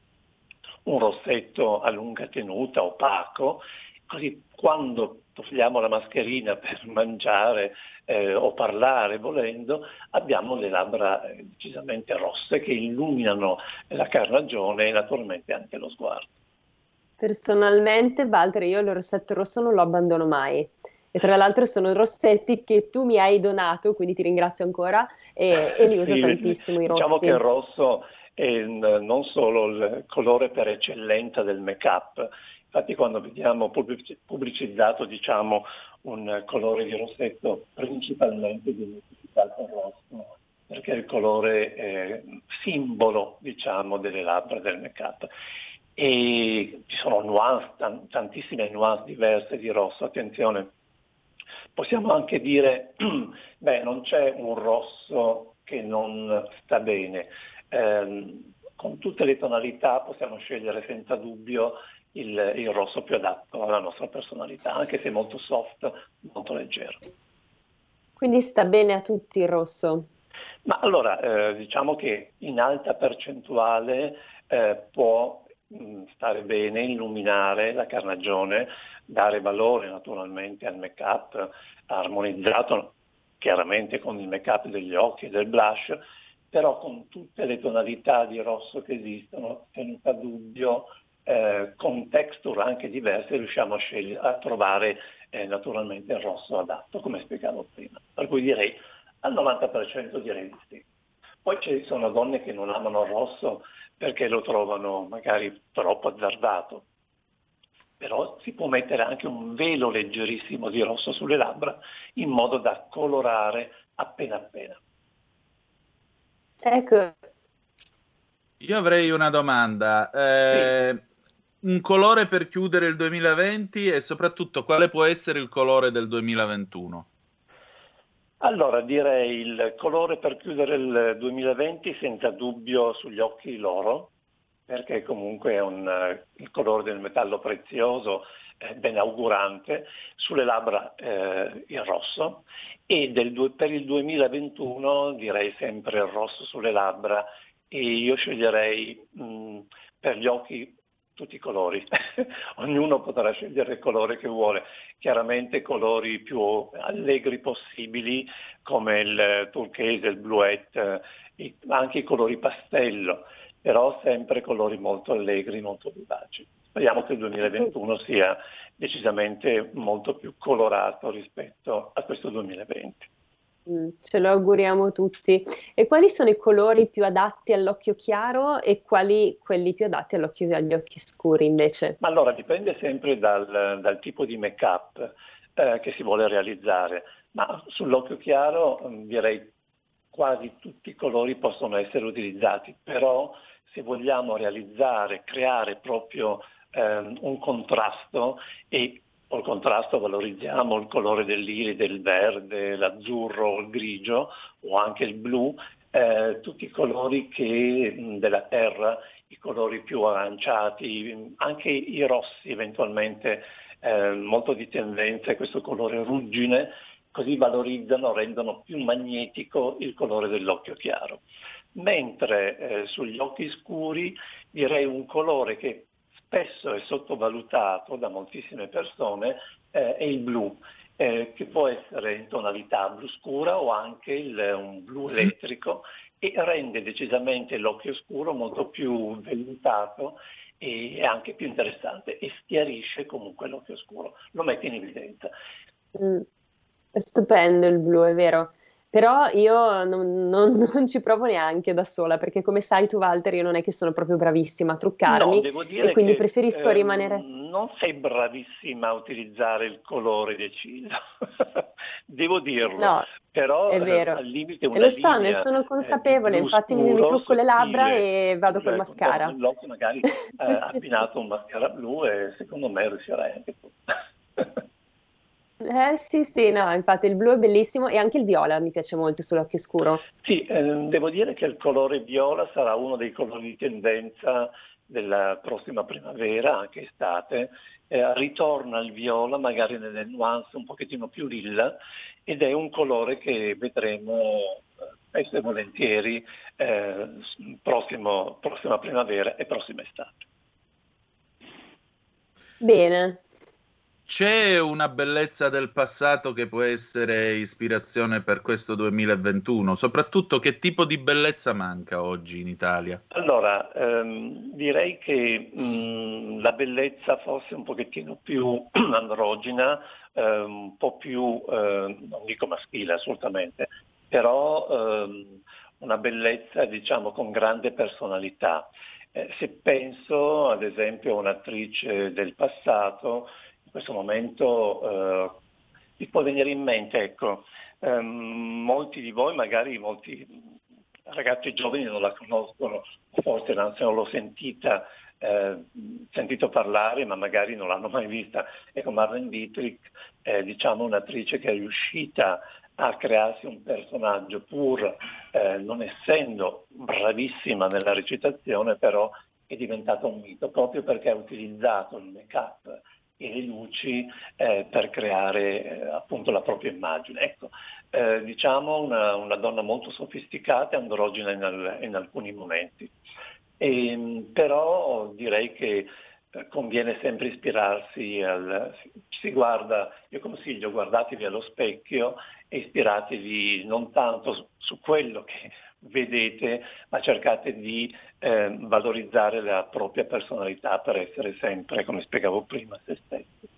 un rossetto a lunga tenuta, opaco, Così quando togliamo la mascherina per mangiare eh, o parlare volendo, abbiamo le labbra decisamente rosse che illuminano la carnagione e naturalmente anche lo sguardo. Personalmente, Walter, io il rossetto rosso non lo abbandono mai. E tra l'altro sono rossetti che tu mi hai donato, quindi ti ringrazio ancora, e, e li uso sì, tantissimo i rossi. Diciamo che il rosso è non solo il colore per eccellenza del make-up. Infatti quando vediamo pubblicizzato, diciamo, un colore di rossetto, principalmente viene utilizzato il rosso, perché è il colore eh, simbolo, diciamo, delle labbra del make-up. E ci sono nuance, tantissime nuance diverse di rosso, attenzione. Possiamo anche dire, beh, non c'è un rosso che non sta bene. Eh, con tutte le tonalità possiamo scegliere senza dubbio Il, il rosso più adatto alla nostra personalità, anche se molto soft, molto leggero. Quindi sta bene a tutti il rosso? Ma allora, eh, diciamo che in alta percentuale eh, può mh, stare bene, illuminare la carnagione, dare valore naturalmente al make-up, armonizzato chiaramente con il make-up degli occhi e del blush, però con tutte le tonalità di rosso che esistono, senza dubbio, Eh, con texture anche diverse riusciamo a, scegli- a trovare eh, naturalmente il rosso adatto, come spiegavo prima, per cui direi al novanta per cento direi sì. Poi ci sono donne che non amano il rosso perché lo trovano magari troppo azzardato, però si può mettere anche un velo leggerissimo di rosso sulle labbra in modo da colorare appena appena. Ecco, io avrei una domanda. eh... sì. Un colore per chiudere il duemilaventi e soprattutto quale può essere il colore del duemilaventuno? Allora direi il colore per chiudere il duemilaventi senza dubbio sugli occhi l'oro, perché comunque è un, il colore del metallo prezioso, eh, ben augurante, sulle labbra eh, il rosso, e del, per il duemilaventuno direi sempre il rosso sulle labbra, e io sceglierei mh, per gli occhi tutti i colori, ognuno potrà scegliere il colore che vuole, chiaramente colori più allegri possibili come il turchese, il bluette, anche i colori pastello, però sempre colori molto allegri, molto vivaci. Speriamo che il duemilaventuno sia decisamente molto più colorato rispetto a questo duemilaventi. Ce lo auguriamo tutti. E quali sono i colori più adatti all'occhio chiaro e quali quelli più adatti all'occhio, agli occhi scuri invece? Ma allora dipende sempre dal, dal tipo di make-up eh, che si vuole realizzare, ma sull'occhio chiaro direi quasi tutti i colori possono essere utilizzati, però se vogliamo realizzare, creare proprio eh, un contrasto e col contrasto valorizziamo il colore dell'iride, il verde, l'azzurro, il grigio o anche il blu, eh, tutti i colori che, della terra, i colori più aranciati, anche i rossi eventualmente, eh, molto di tendenza, questo colore ruggine, così valorizzano, rendono più magnetico il colore dell'occhio chiaro. Mentre eh, sugli occhi scuri direi un colore che spesso è sottovalutato da moltissime persone, eh, è il blu, eh, che può essere in tonalità blu scura o anche il, un blu elettrico, e rende decisamente l'occhio scuro molto più vellutato e anche più interessante, e stiarisce comunque l'occhio scuro, lo mette in evidenza. Mm, è stupendo il blu, è vero. Però io non, non, non ci provo neanche da sola, perché come sai tu, Walter, io non è che sono proprio bravissima a truccarmi, no, devo dire, e quindi che, preferisco eh, rimanere... Non sei bravissima a utilizzare il colore deciso, devo dirlo, no, però è vero. Al limite una lo so, ne sono consapevole, infatti scuro, mi trucco sottile, le labbra e vado col mascara. L'occhio magari eh, abbinato un mascara blu e secondo me riuscirai anche tu. Eh sì, sì, no, infatti il blu è bellissimo, e anche il viola mi piace molto sull'occhio scuro. Sì, eh, devo dire che il colore viola sarà uno dei colori di tendenza della prossima primavera, anche estate, eh, ritorna il viola magari nelle nuance un pochettino più lilla, ed è un colore che vedremo spesso e volentieri eh, prossimo, prossima primavera e prossima estate. Bene. C'è una bellezza del passato che può essere ispirazione per questo duemilaventuno? Soprattutto, che tipo di bellezza manca oggi in Italia? Allora, ehm, direi che mh, la bellezza forse un pochettino più androgina, eh, un po' più, eh, non dico maschile assolutamente, però ehm, una bellezza, diciamo, con grande personalità. Eh, se penso ad esempio a un'attrice del passato, in questo momento eh, mi può venire in mente, ecco, ehm, molti di voi, magari molti ragazzi giovani non la conoscono, forse anzi non l'ho sentita, eh, sentito parlare, ma magari non l'hanno mai vista. Ecco, Marlene Dietrich è, diciamo, un'attrice che è riuscita a crearsi un personaggio, pur eh, non essendo bravissima nella recitazione, però è diventata un mito, proprio perché ha utilizzato il make-up e le luci eh, per creare eh, appunto la propria immagine. Ecco, eh, diciamo una, una donna molto sofisticata e androgina in, al, in alcuni momenti. E, però direi che conviene sempre ispirarsi, al, si guarda, io consiglio, guardatevi allo specchio e ispiratevi non tanto su, su quello che vedete, ma cercate di eh, valorizzare la propria personalità per essere sempre, come spiegavo prima, se stessi.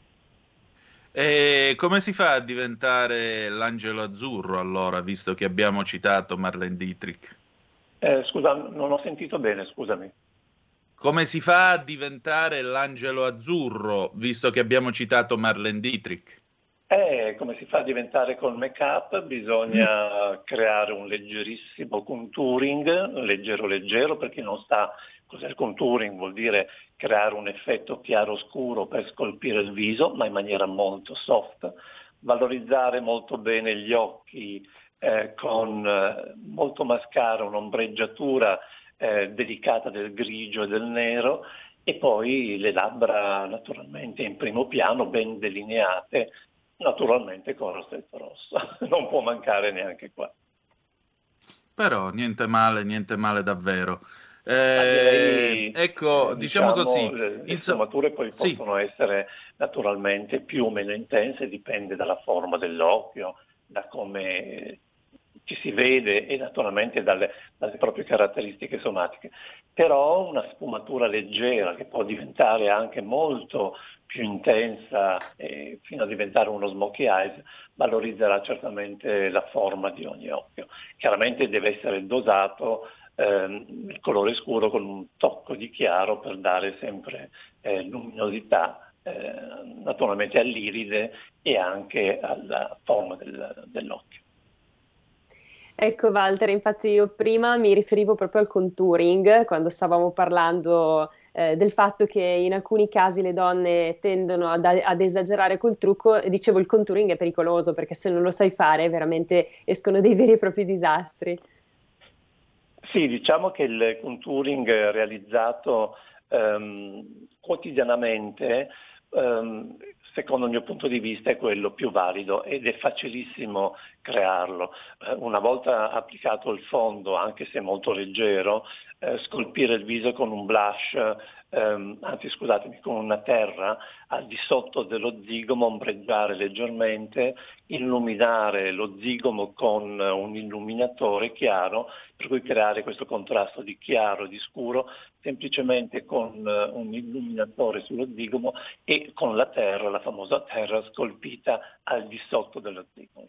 E come si fa a diventare l'angelo azzurro, allora, visto che abbiamo citato Marlene Dietrich? Eh, scusa, non ho sentito bene, scusami. Come si fa a diventare l'angelo azzurro, visto che abbiamo citato Marlene Dietrich? Eh, come si fa a diventare col make-up? Bisogna creare un leggerissimo contouring, leggero leggero, per chi non sa cos'è il contouring, vuol dire creare un effetto chiaro-scuro per scolpire il viso, ma in maniera molto soft, valorizzare molto bene gli occhi eh, con eh, molto mascara, un'ombreggiatura eh, delicata del grigio e del nero, e poi le labbra naturalmente in primo piano, ben delineate, naturalmente con rossetto rosso, non può mancare neanche qua. Però niente male, niente male davvero. Eh, direi, ecco, diciamo, diciamo così. Le, le sfumature poi sì, possono essere naturalmente più o meno intense, dipende dalla forma dell'occhio, da come ci si vede e naturalmente dalle, dalle proprie caratteristiche somatiche. Però una sfumatura leggera che può diventare anche molto più intensa e fino a diventare uno smokey eyes valorizzerà certamente la forma di ogni occhio. Chiaramente deve essere dosato ehm, il colore scuro con un tocco di chiaro per dare sempre eh, luminosità eh, naturalmente all'iride e anche alla forma del, dell'occhio. Ecco Walter, infatti io prima mi riferivo proprio al contouring quando stavamo parlando eh, del fatto che in alcuni casi le donne tendono ad, ad esagerare col trucco. Dicevo, il contouring è pericoloso perché se non lo sai fare veramente escono dei veri e propri disastri. Sì, diciamo che il contouring realizzato ehm, quotidianamente ehm, secondo il mio punto di vista è quello più valido ed è facilissimo crearlo. Una volta applicato il fondo, anche se molto leggero, eh, scolpire il viso con un blush, ehm, anzi scusatemi, con una terra al di sotto dello zigomo, ombreggiare leggermente, illuminare lo zigomo con un illuminatore chiaro, per cui creare questo contrasto di chiaro e di scuro semplicemente con un illuminatore sullo zigomo e con la terra, la famosa terra scolpita al di sotto dello zigomo.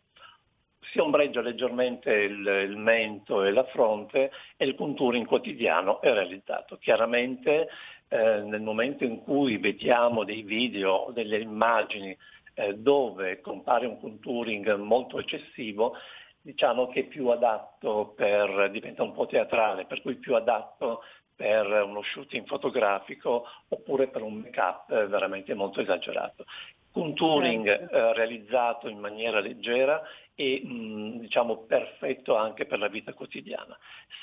Si ombreggia leggermente il, il mento e la fronte e il contouring quotidiano è realizzato. Chiaramente eh, nel momento in cui vediamo dei video o delle immagini eh, dove compare un contouring molto eccessivo, diciamo che è più adatto per, diventa un po' teatrale, per cui più adatto per uno shooting fotografico oppure per un make-up veramente molto esagerato. Contouring eh, realizzato in maniera leggera e mh, diciamo perfetto anche per la vita quotidiana.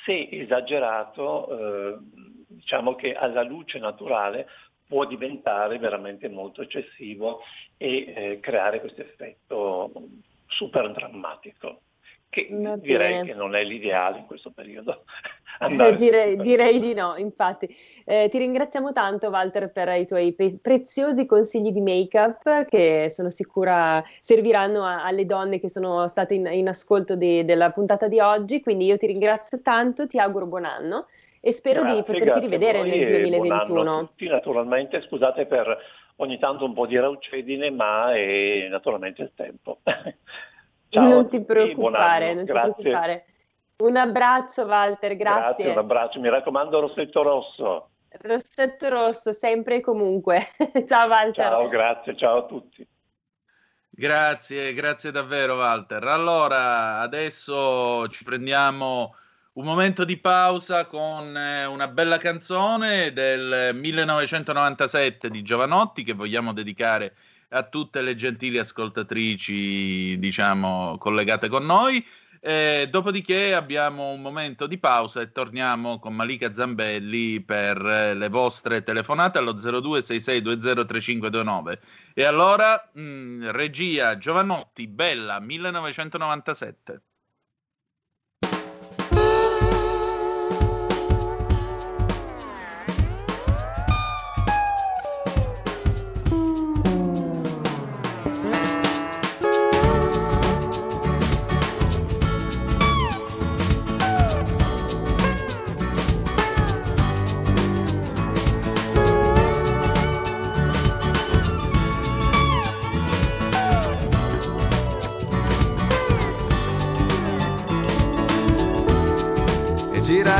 Se esagerato, eh, diciamo che alla luce naturale può diventare veramente molto eccessivo e eh, creare questo effetto super drammatico. che Va direi bene. Che non è l'ideale in questo periodo. Direi, direi di no, infatti. Eh, ti ringraziamo tanto, Walter, per i tuoi pe- preziosi consigli di make-up che sono sicura serviranno a- alle donne che sono state in, in ascolto de- della puntata di oggi, quindi io ti ringrazio tanto, ti auguro buon anno e spero grazie, di poterti rivedere nel duemilaventuno. Buon anno a tutti, naturalmente, scusate per ogni tanto un po' di raucedine, ma è naturalmente il tempo. Ciao, non ti preoccupare, non ti grazie. preoccupare. Un abbraccio, Walter, grazie. Grazie, un abbraccio. Mi raccomando, rossetto rosso. Rossetto rosso, sempre e comunque. Ciao, Walter. Ciao, grazie, ciao a tutti. Grazie, grazie davvero, Walter. Allora, adesso ci prendiamo un momento di pausa con una bella canzone del millenovecentonovantasette di Giovanotti che vogliamo dedicare a tutte le gentili ascoltatrici, diciamo, collegate con noi. E dopodiché abbiamo un momento di pausa e torniamo con Malika Zambelli per le vostre telefonate allo zero due sei sei due zero tre cinque due nove. E allora, mh, regia Giovanotti, Bella millenovecentonovantasette.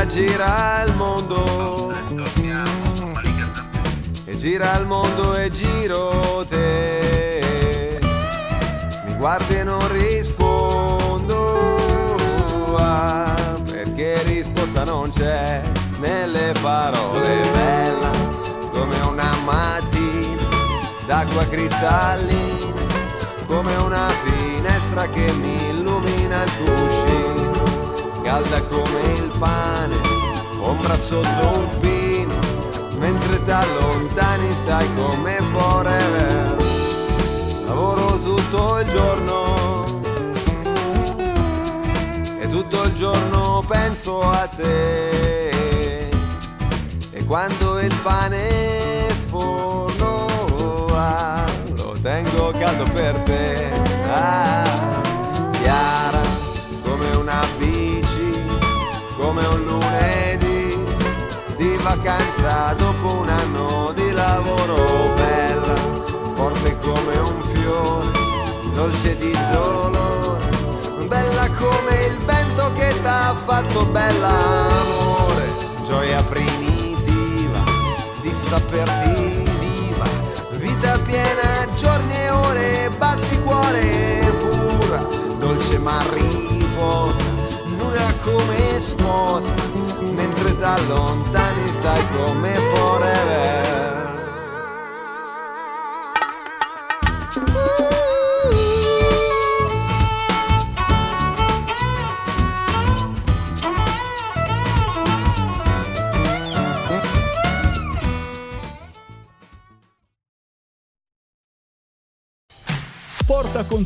Gira il mondo e gira il mondo e giro te, mi guardi e non rispondo, ah, perché risposta non c'è nelle parole. Bella come una mattina d'acqua cristallina, come una finestra che mi illumina il cuscino, calda come il pane, ombra sotto un pino, mentre da lontani stai come forever. Lavoro tutto il giorno e tutto il giorno penso a te, e quando il pane sforno, ah, lo tengo caldo per te, ah, chiara come una vita, come un lunedì di vacanza dopo un anno di lavoro. Bella, forte come un fiore, dolce di dolore, bella come il vento che t'ha fatto bella, amore, gioia primitiva di saperti viva, vita piena, giorni e ore, batti cuore pura, dolce ma riposa, nuda come sposa, mentre da lontani stai come forever. Porta con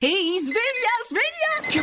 Ehi, sveglia, sveglia! Chi ha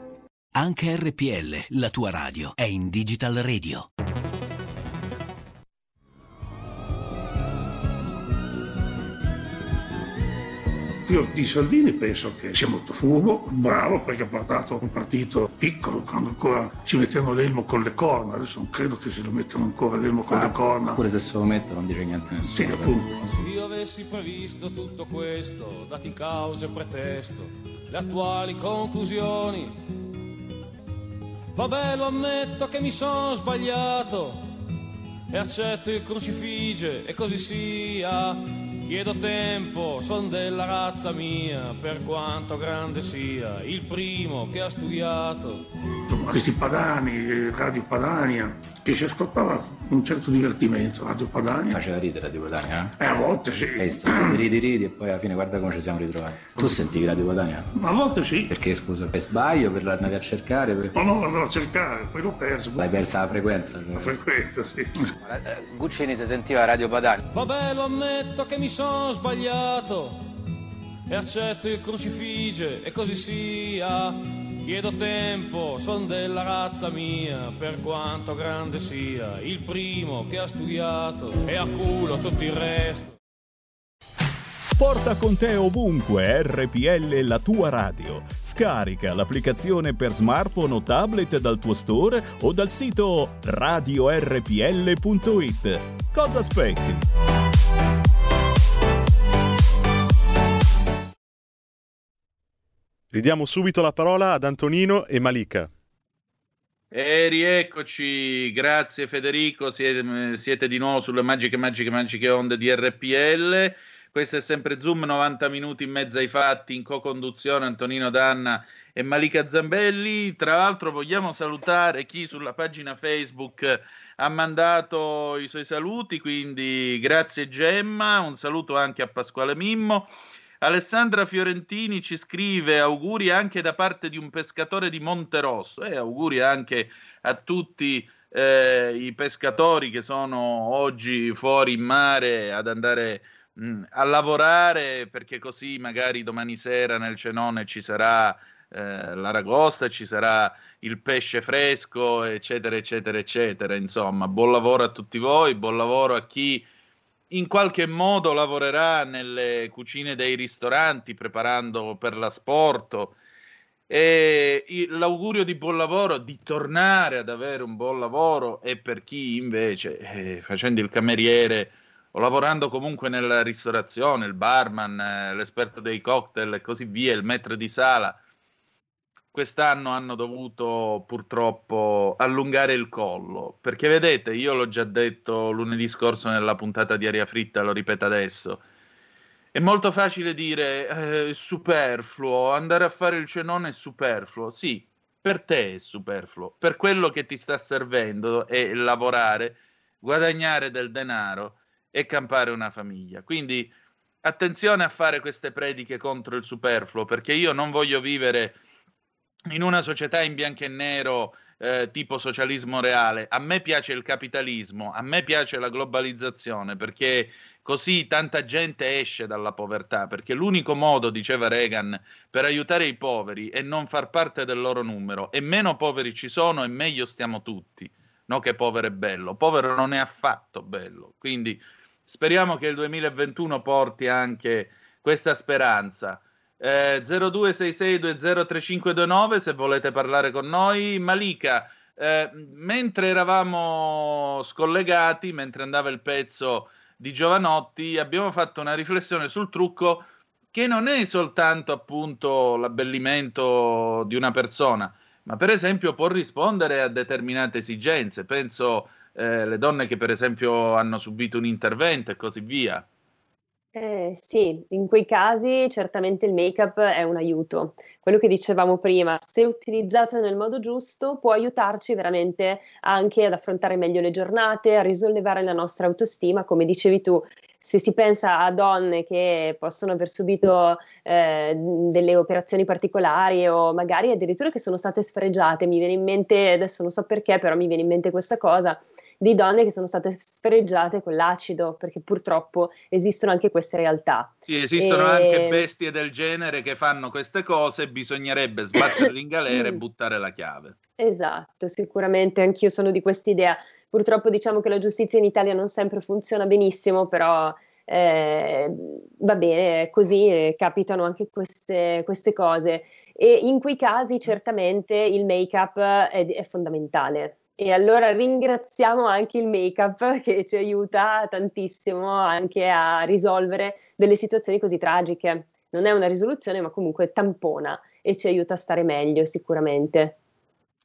Anche R P L, la tua radio, è in Digital Radio. Io di Salvini penso che sia molto furbo, bravo, perché ha portato un partito piccolo, quando ancora ci mettevano l'elmo con le corna. Adesso non credo che se lo mettano ancora l'elmo con ah, le corna. Oppure se se lo mettono non dice niente a nessuno. Sì, appunto. Se io avessi previsto tutto questo, dati cause e pretesto, le attuali conclusioni, vabbè, lo ammetto che mi sono sbagliato e accetto il crucifige e così sia. Chiedo tempo, son della razza mia, per quanto grande sia il primo che ha studiato. Questi padani, Radio Padania, che si ascoltava un certo divertimento. Radio Padania faceva ridere Radio Padania, eh? Eh, a volte sì. Eh sì, ridi ridi e poi alla fine guarda come ci siamo ritrovati. Tu sentivi Radio Padania? A volte sì. Perché scusa, per sbaglio, per andavi a cercare? Per... Oh no, non andavo a cercare, poi l'ho perso. L'hai persa la frequenza? Cioè. La frequenza, sì. Guccini si sentiva Radio Padania. Vabbè, lo ammetto che mi sono Sono sbagliato e accetto il crucifige e così sia. Chiedo tempo, son della razza mia, per quanto grande sia il primo che ha studiato e a culo tutto il resto. Porta con te ovunque R P L, la tua radio. Scarica l'applicazione per smartphone o tablet dal tuo store o dal sito radio R P L punto it. Cosa aspetti? Ridiamo subito la parola ad Antonino e Malika. E rieccoci, grazie Federico, siete, siete di nuovo sulle magiche, magiche, magiche onde di R P L. Questo è sempre Zoom, novanta minuti in mezzo ai fatti, in co-conduzione Antonino Danna e Malika Zambelli. Tra l'altro vogliamo salutare chi sulla pagina Facebook ha mandato i suoi saluti, quindi grazie Gemma, un saluto anche a Pasquale Mimmo. Alessandra Fiorentini ci scrive auguri anche da parte di un pescatore di Monterosso e eh, auguri anche a tutti eh, i pescatori che sono oggi fuori in mare ad andare mh, a lavorare, perché così magari domani sera nel cenone ci sarà eh, l'aragosta, ci sarà il pesce fresco, eccetera eccetera eccetera. Insomma, buon lavoro a tutti voi, buon lavoro a chi in qualche modo lavorerà nelle cucine dei ristoranti preparando per l'asporto, e l'augurio di buon lavoro, di tornare ad avere un buon lavoro, e per chi invece eh, facendo il cameriere o lavorando comunque nella ristorazione, il barman, eh, l'esperto dei cocktail e così via, il maître di sala, quest'anno hanno dovuto purtroppo allungare il collo, perché vedete, io l'ho già detto lunedì scorso nella puntata di Aria Fritta, lo ripeto adesso, è molto facile dire eh, superfluo, andare a fare il cenone è superfluo, sì, per te è superfluo, per quello che ti sta servendo è lavorare, guadagnare del denaro e campare una famiglia, quindi attenzione a fare queste prediche contro il superfluo, perché io non voglio vivere in una società in bianco e nero eh, tipo socialismo reale. A me piace il capitalismo, a me piace la globalizzazione, perché così tanta gente esce dalla povertà, perché l'unico modo, diceva Reagan, per aiutare i poveri è non far parte del loro numero, e meno poveri ci sono e meglio stiamo tutti. No che povero è bello, povero non è affatto bello, quindi speriamo che il duemilaventuno porti anche questa speranza. Eh, zero due sei sei due zero tre cinque due nove se volete parlare con noi. Malika, eh, mentre eravamo scollegati, mentre andava il pezzo di Giovanotti, abbiamo fatto una riflessione sul trucco, che non è soltanto appunto l'abbellimento di una persona, ma per esempio può rispondere a determinate esigenze. Penso eh, le donne che per esempio hanno subito un intervento e così via. Eh, sì, in quei casi certamente il make-up è un aiuto. Quello che dicevamo prima, se utilizzato nel modo giusto, può aiutarci veramente anche ad affrontare meglio le giornate, a risollevare la nostra autostima, come dicevi tu. Se si pensa a donne che possono aver subito eh, delle operazioni particolari o magari addirittura che sono state sfregiate, mi viene in mente, adesso non so perché, però mi viene in mente questa cosa, di donne che sono state sfregiate con l'acido, perché purtroppo esistono anche queste realtà. Sì, esistono e... anche bestie del genere che fanno queste cose, bisognerebbe sbatterli in galera e buttare la chiave. Esatto, sicuramente anch'io sono di quest'idea. Purtroppo diciamo che la giustizia in Italia non sempre funziona benissimo, però eh, va bene, così eh, capitano anche queste, queste cose, e in quei casi certamente il make-up è, è fondamentale. E allora ringraziamo anche il make-up che ci aiuta tantissimo anche a risolvere delle situazioni così tragiche. Non è una risoluzione, ma comunque tampona e ci aiuta a stare meglio sicuramente.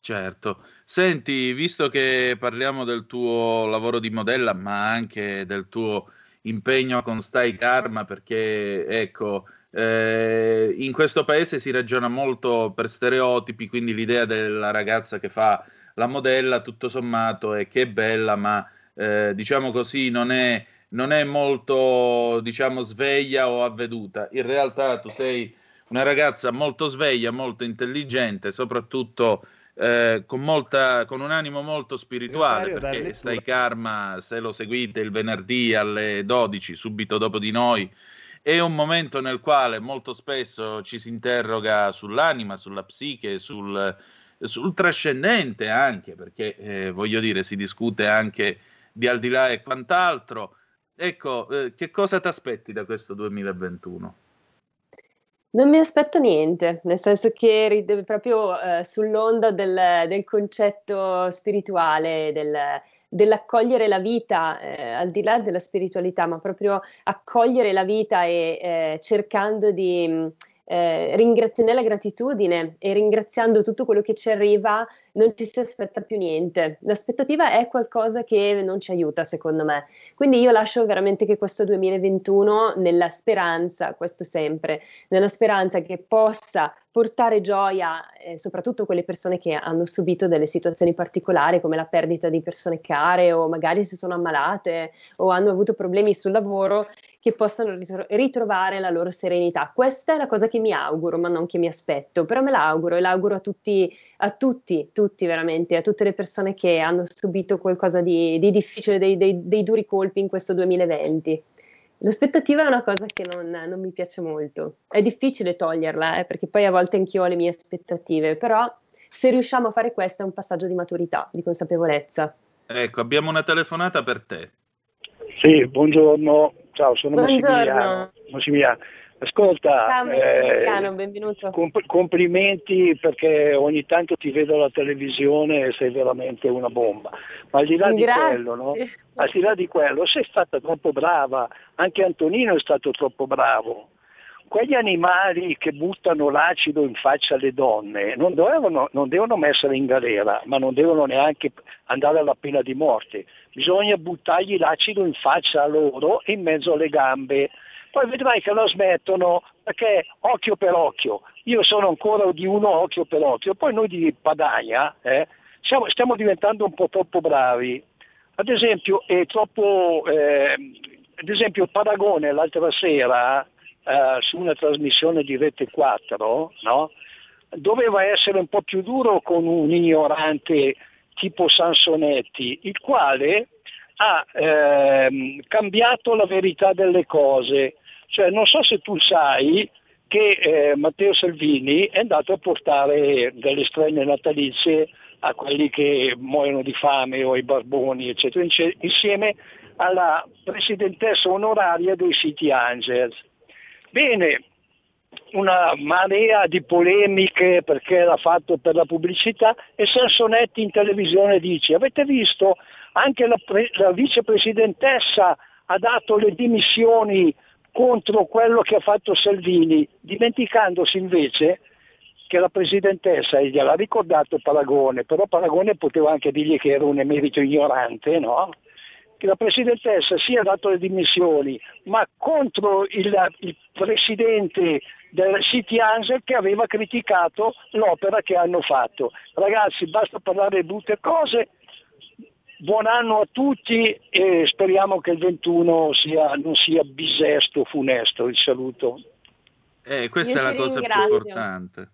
Certo. Senti, visto che parliamo del tuo lavoro di modella, ma anche del tuo impegno con Stai Karma, perché ecco, eh, in questo paese si ragiona molto per stereotipi, quindi l'idea della ragazza che fa la modella tutto sommato è che è bella, ma eh, diciamo così non è, non è molto diciamo sveglia o avveduta. In realtà tu sei una ragazza molto sveglia, molto intelligente, soprattutto eh, con, molta, con un animo molto spirituale, perché Stai Karma, se lo seguite il venerdì alle dodici, subito dopo di noi, è un momento nel quale molto spesso ci si interroga sull'anima, sulla psiche, sul... sul trascendente anche, perché eh, voglio dire si discute anche di al di là e quant'altro. Ecco, eh, che cosa ti aspetti da questo duemilaventuno? Non mi aspetto niente, nel senso che proprio eh, sull'onda del, del concetto spirituale, del, dell'accogliere la vita, eh, al di là della spiritualità, ma proprio accogliere la vita e eh, cercando di... Eh, ringrazi- nella gratitudine e ringraziando tutto quello che ci arriva, non ci si aspetta più niente. L'aspettativa è qualcosa che non ci aiuta, secondo me. Quindi io lascio veramente che questo duemilaventuno, nella speranza, questo sempre, nella speranza che possa portare gioia, eh, soprattutto a quelle persone che hanno subito delle situazioni particolari, come la perdita di persone care, o magari si sono ammalate o hanno avuto problemi sul lavoro, che possano ritro- ritrovare la loro serenità. Questa è la cosa che mi auguro, ma non che mi aspetto, però me la auguro, e l'auguro a tutti, a tutti, tutti veramente, a tutte le persone che hanno subito qualcosa di, di difficile, dei, dei, dei duri colpi in questo duemilaventi. L'aspettativa è una cosa che non, non mi piace molto, è difficile toglierla, eh, perché poi a volte anch'io ho le mie aspettative, però se riusciamo a fare questo è un passaggio di maturità, di consapevolezza. Ecco, abbiamo una telefonata per te. Sì, buongiorno. Ciao, sono Massimiliano. Massimiliano. Ascolta, Ciao, eh, benvenuto. Comp- complimenti, perché ogni tanto ti vedo alla televisione e sei veramente una bomba. Ma al di là Grazie. di quello, no? Al di là di quello, sei stata troppo brava, anche Antonino è stato troppo bravo. Quegli animali che buttano l'acido in faccia alle donne non, dovevano, non devono essere in galera, ma non devono neanche andare alla pena di morte. Bisogna buttargli l'acido in faccia a loro e in mezzo alle gambe. Poi vedrai che lo smettono, perché occhio per occhio. Io sono ancora di uno occhio per occhio. Poi noi di Padania eh, siamo, stiamo diventando un po' troppo bravi. Ad esempio, è troppo, eh, ad esempio Paragone l'altra sera... Uh, su una trasmissione di Rete quattro, no? Doveva essere un po' più duro con un ignorante tipo Sansonetti, il quale ha ehm, cambiato la verità delle cose. Cioè, non so se tu sai che eh, Matteo Salvini è andato a portare delle strenne natalizie a quelli che muoiono di fame o ai barboni, eccetera, insieme alla presidentessa onoraria dei City Angels. Bene, una marea di polemiche perché l'ha fatto per la pubblicità, e Sansonetti in televisione dice: avete visto, anche la, pre- la vicepresidentessa ha dato le dimissioni contro quello che ha fatto Salvini, dimenticandosi invece che la presidentessa, e gliel'ha ricordato Paragone, però Paragone poteva anche dirgli che era un emerito ignorante, no? Che la presidentessa sia dato le dimissioni, ma contro il, il presidente del City Angel che aveva criticato l'opera che hanno fatto. Ragazzi, basta parlare di brutte cose. Buon anno a tutti e speriamo che il ventuno sia, non sia bisesto, funesto. Il saluto. Eh, questa Io è la ringrazio. cosa più importante.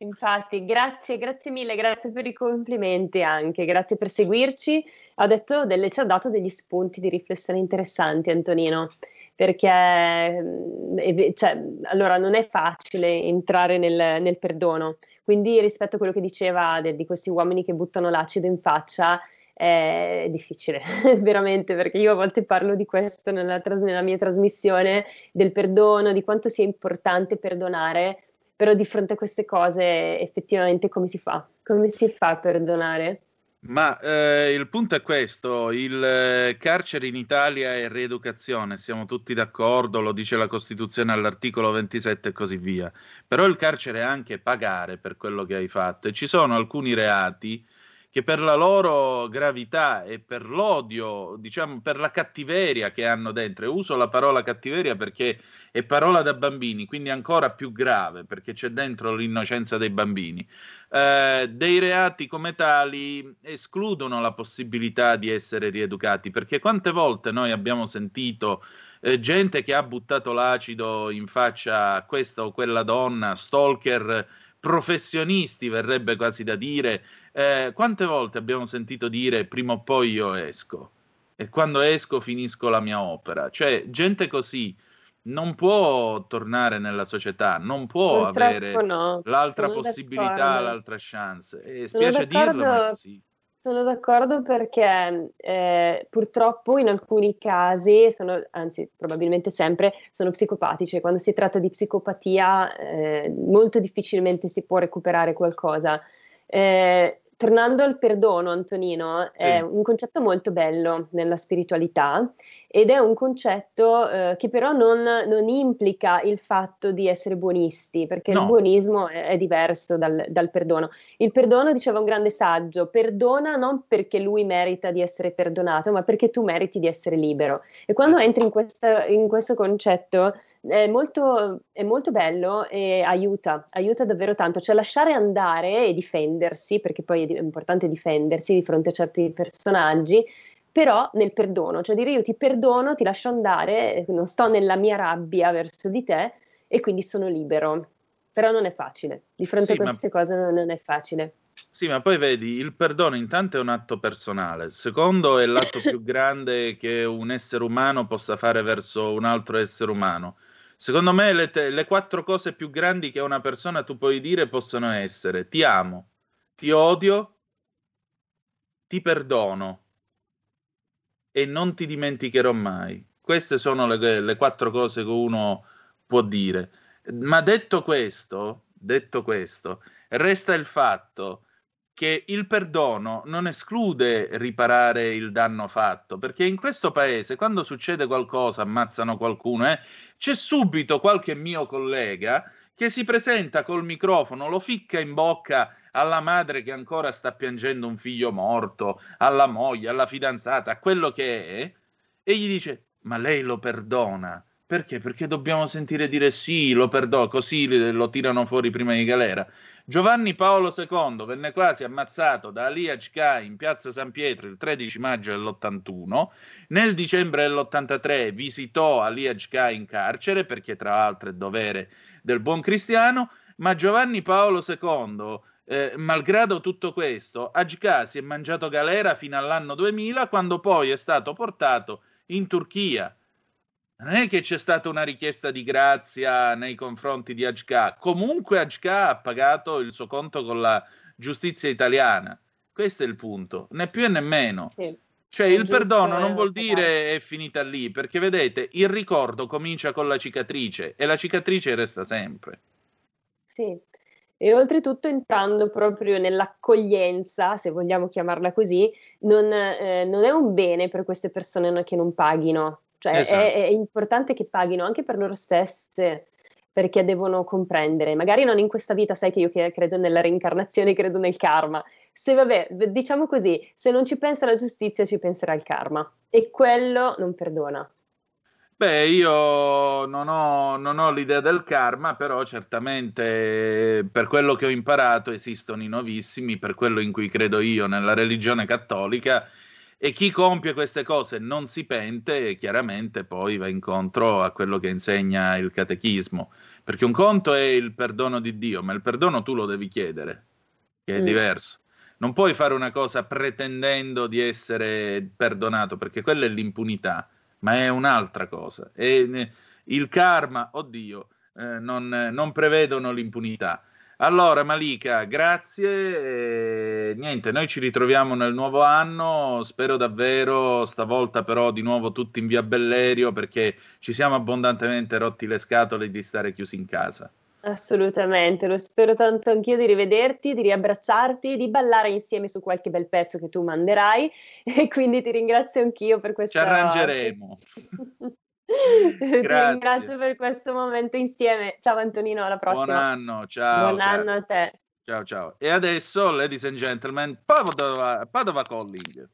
Infatti, grazie, grazie mille, grazie per i complimenti anche, grazie per seguirci. Ha detto delle, ci ha dato degli spunti di riflessione interessanti Antonino, perché cioè, allora non è facile entrare nel, nel perdono, quindi rispetto a quello che diceva de, di questi uomini che buttano l'acido in faccia, è difficile, veramente, perché io a volte parlo di questo nella, tras- nella mia trasmissione, del perdono, di quanto sia importante perdonare, però di fronte a queste cose effettivamente come si fa? Come si fa a perdonare? Ma eh, il punto è questo, il eh, carcere in Italia è rieducazione, siamo tutti d'accordo, lo dice la Costituzione all'articolo ventisette e così via, però il carcere è anche pagare per quello che hai fatto, e ci sono alcuni reati che per la loro gravità e per l'odio, diciamo per la cattiveria che hanno dentro, e uso la parola cattiveria perché è parola da bambini, quindi ancora più grave, perché c'è dentro l'innocenza dei bambini. Eh, dei reati come tali escludono la possibilità di essere rieducati, perché quante volte noi abbiamo sentito eh, gente che ha buttato l'acido in faccia a questa o quella donna, stalker professionisti verrebbe quasi da dire, eh, quante volte abbiamo sentito dire prima o poi io esco, e quando esco finisco la mia opera, cioè gente così non può tornare nella società, non può Purtroppo avere no. l'altra sono possibilità, d'accordo. l'altra chance. E spiace dirlo, ma così. Sono d'accordo perché eh, purtroppo in alcuni casi, sono, anzi probabilmente sempre, sono psicopatici. Quando si tratta di psicopatia eh, molto difficilmente si può recuperare qualcosa. Eh, Tornando al perdono, Antonino, sì. è un concetto molto bello nella spiritualità ed è un concetto eh, che però non, non implica il fatto di essere buonisti, perché no. il buonismo è, è diverso dal, dal perdono. Il perdono, diceva un grande saggio, perdona non perché lui merita di essere perdonato, ma perché tu meriti di essere libero. E quando entri in, questa, in questo concetto è molto, è molto bello e aiuta, aiuta davvero tanto. Cioè lasciare andare e difendersi, perché poi è importante difendersi di fronte a certi personaggi, però nel perdono, cioè dire io ti perdono, ti lascio andare, non sto nella mia rabbia verso di te e quindi sono libero. Però non è facile, di fronte sì, a queste ma... cose non è facile. Sì, ma poi vedi, il perdono intanto è un atto personale, secondo è l'atto più grande che un essere umano possa fare verso un altro essere umano. Secondo me le, te- le quattro cose più grandi che una persona tu puoi dire possono essere: ti amo, ti odio, ti perdono e non ti dimenticherò mai. Queste sono le, le quattro cose che uno può dire. Ma detto questo, detto questo, resta il fatto che il perdono non esclude riparare il danno fatto, perché in questo paese quando succede qualcosa, ammazzano qualcuno, eh, c'è subito qualche mio collega che si presenta col microfono, lo ficca in bocca alla madre che ancora sta piangendo un figlio morto, alla moglie, alla fidanzata, a quello che è, e gli dice, ma lei lo perdona? Perché? Perché dobbiamo sentire dire sì, lo perdono, così lo tirano fuori prima di galera. Giovanni Paolo secondo venne quasi ammazzato da Ali Ağca in piazza San Pietro il tredici maggio dell'ottantuno, nel dicembre dell'ottantatré visitò Ali Ağca in carcere, perché tra l'altro è dovere del buon cristiano, ma Giovanni Paolo secondo... Eh, malgrado tutto questo, Ağca si è mangiato galera fino all'anno duemila, quando poi è stato portato in Turchia. Non è che c'è stata una richiesta di grazia nei confronti di Ağca, comunque Ağca ha pagato il suo conto con la giustizia italiana. Questo è il punto, né più né meno. Sì. Cioè il perdono non vuol dire è finita lì, perché vedete, il ricordo comincia con la cicatrice e la cicatrice resta sempre. Sì. E oltretutto entrando proprio nell'accoglienza, se vogliamo chiamarla così, non, eh, non è un bene per queste persone che non paghino, cioè esatto. è, è importante che paghino anche per loro stesse, perché devono comprendere, magari non in questa vita, sai che io credo nella reincarnazione, credo nel karma, se vabbè, diciamo così, se non ci pensa la giustizia ci penserà il karma e quello non perdona. Beh, io non ho, non ho l'idea del karma, però certamente per quello che ho imparato esistono i novissimi, per quello in cui credo io nella religione cattolica, e chi compie queste cose non si pente e chiaramente poi va incontro a quello che insegna il catechismo, perché un conto è il perdono di Dio, ma il perdono tu lo devi chiedere, che è mm. diverso. Non puoi fare una cosa pretendendo di essere perdonato, perché quella è l'impunità. Ma è un'altra cosa, e il karma, oddio, eh, non, non prevedono l'impunità. Allora Malika, grazie, e niente, noi ci ritroviamo nel nuovo anno, spero davvero, stavolta però di nuovo tutti in via Bellerio, perché ci siamo abbondantemente rotti le scatole di stare chiusi in casa. Assolutamente, lo spero tanto anch'io, di rivederti, di riabbracciarti, di ballare insieme su qualche bel pezzo che tu manderai, e quindi ti ringrazio anch'io per questa... Ci arrangeremo. Grazie. Ti ringrazio per questo momento insieme. Ciao Antonino, alla prossima. Buon anno, ciao. Buon ciao. anno a te. Ciao, ciao. E adesso, ladies and gentlemen, Padova, Padova Calling.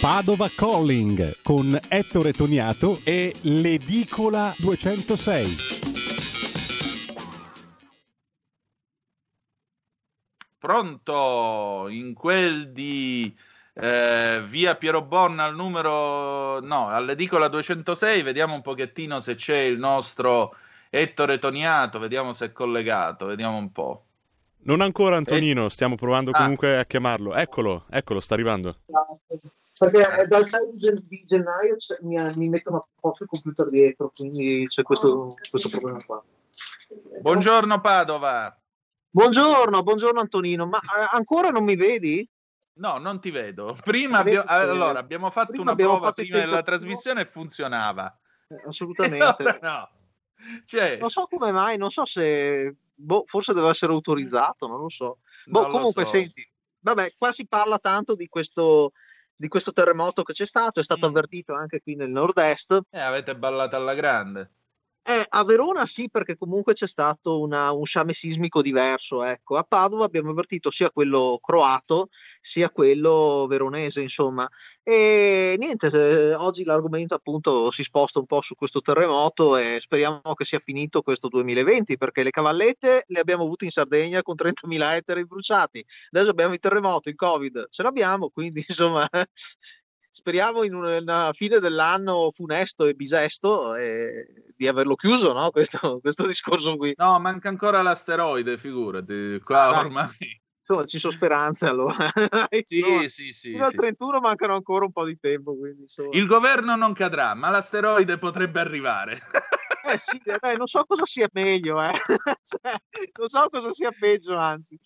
Padova Calling con Ettore Toniato e l'edicola duecentosei. Pronto, in quel di... Eh, via Piero Bonna al numero no, all'edicola duecentosei, vediamo un pochettino se c'è il nostro Ettore Toniato, vediamo se è collegato, vediamo un po'. Non ancora Antonino, e... stiamo provando ah. comunque a chiamarlo. Eccolo, eccolo, sta arrivando. Perché dal sei di gennaio mi, mi mettono a posto il computer dietro, quindi c'è questo, questo problema qua. Buongiorno Padova. Buongiorno, buongiorno Antonino, ma ancora non mi vedi? No, non ti vedo. Prima abbiamo, allora, abbiamo fatto prima una abbiamo prova fatto prima della tempo... trasmissione e funzionava. Eh, assolutamente. Allora no. Cioè... Non so come mai, non so se... Boh, forse deve essere autorizzato, non lo so. Boh, non comunque, so. Senti, vabbè, qua si parla tanto di questo, di questo terremoto che c'è stato, è stato mm. avvertito anche qui nel nord-est. Eh, avete ballato alla grande. Eh, a Verona sì, perché comunque c'è stato una, un sciame sismico diverso, ecco. A Padova abbiamo avvertito sia quello croato sia quello veronese, insomma. E niente, oggi l'argomento appunto si sposta un po' su questo terremoto e speriamo che sia finito questo duemilaventi, perché le cavallette le abbiamo avute in Sardegna con trentamila ettari bruciati, adesso abbiamo il terremoto, il Covid, ce l'abbiamo, quindi insomma... Speriamo in una fine dell'anno funesto e bisesto eh, di averlo chiuso, no? Questo, questo discorso qui. No, manca ancora l'asteroide, figurati. Qua ah, ormai... Insomma, ci sono speranze allora. Sì, no, sì, sì. Fino al trentuno sì. Mancano ancora un po' di tempo. Quindi, insomma... Il governo non cadrà, ma l'asteroide potrebbe arrivare. Eh sì, beh, non so cosa sia meglio, eh. Cioè, non so cosa sia peggio, anzi.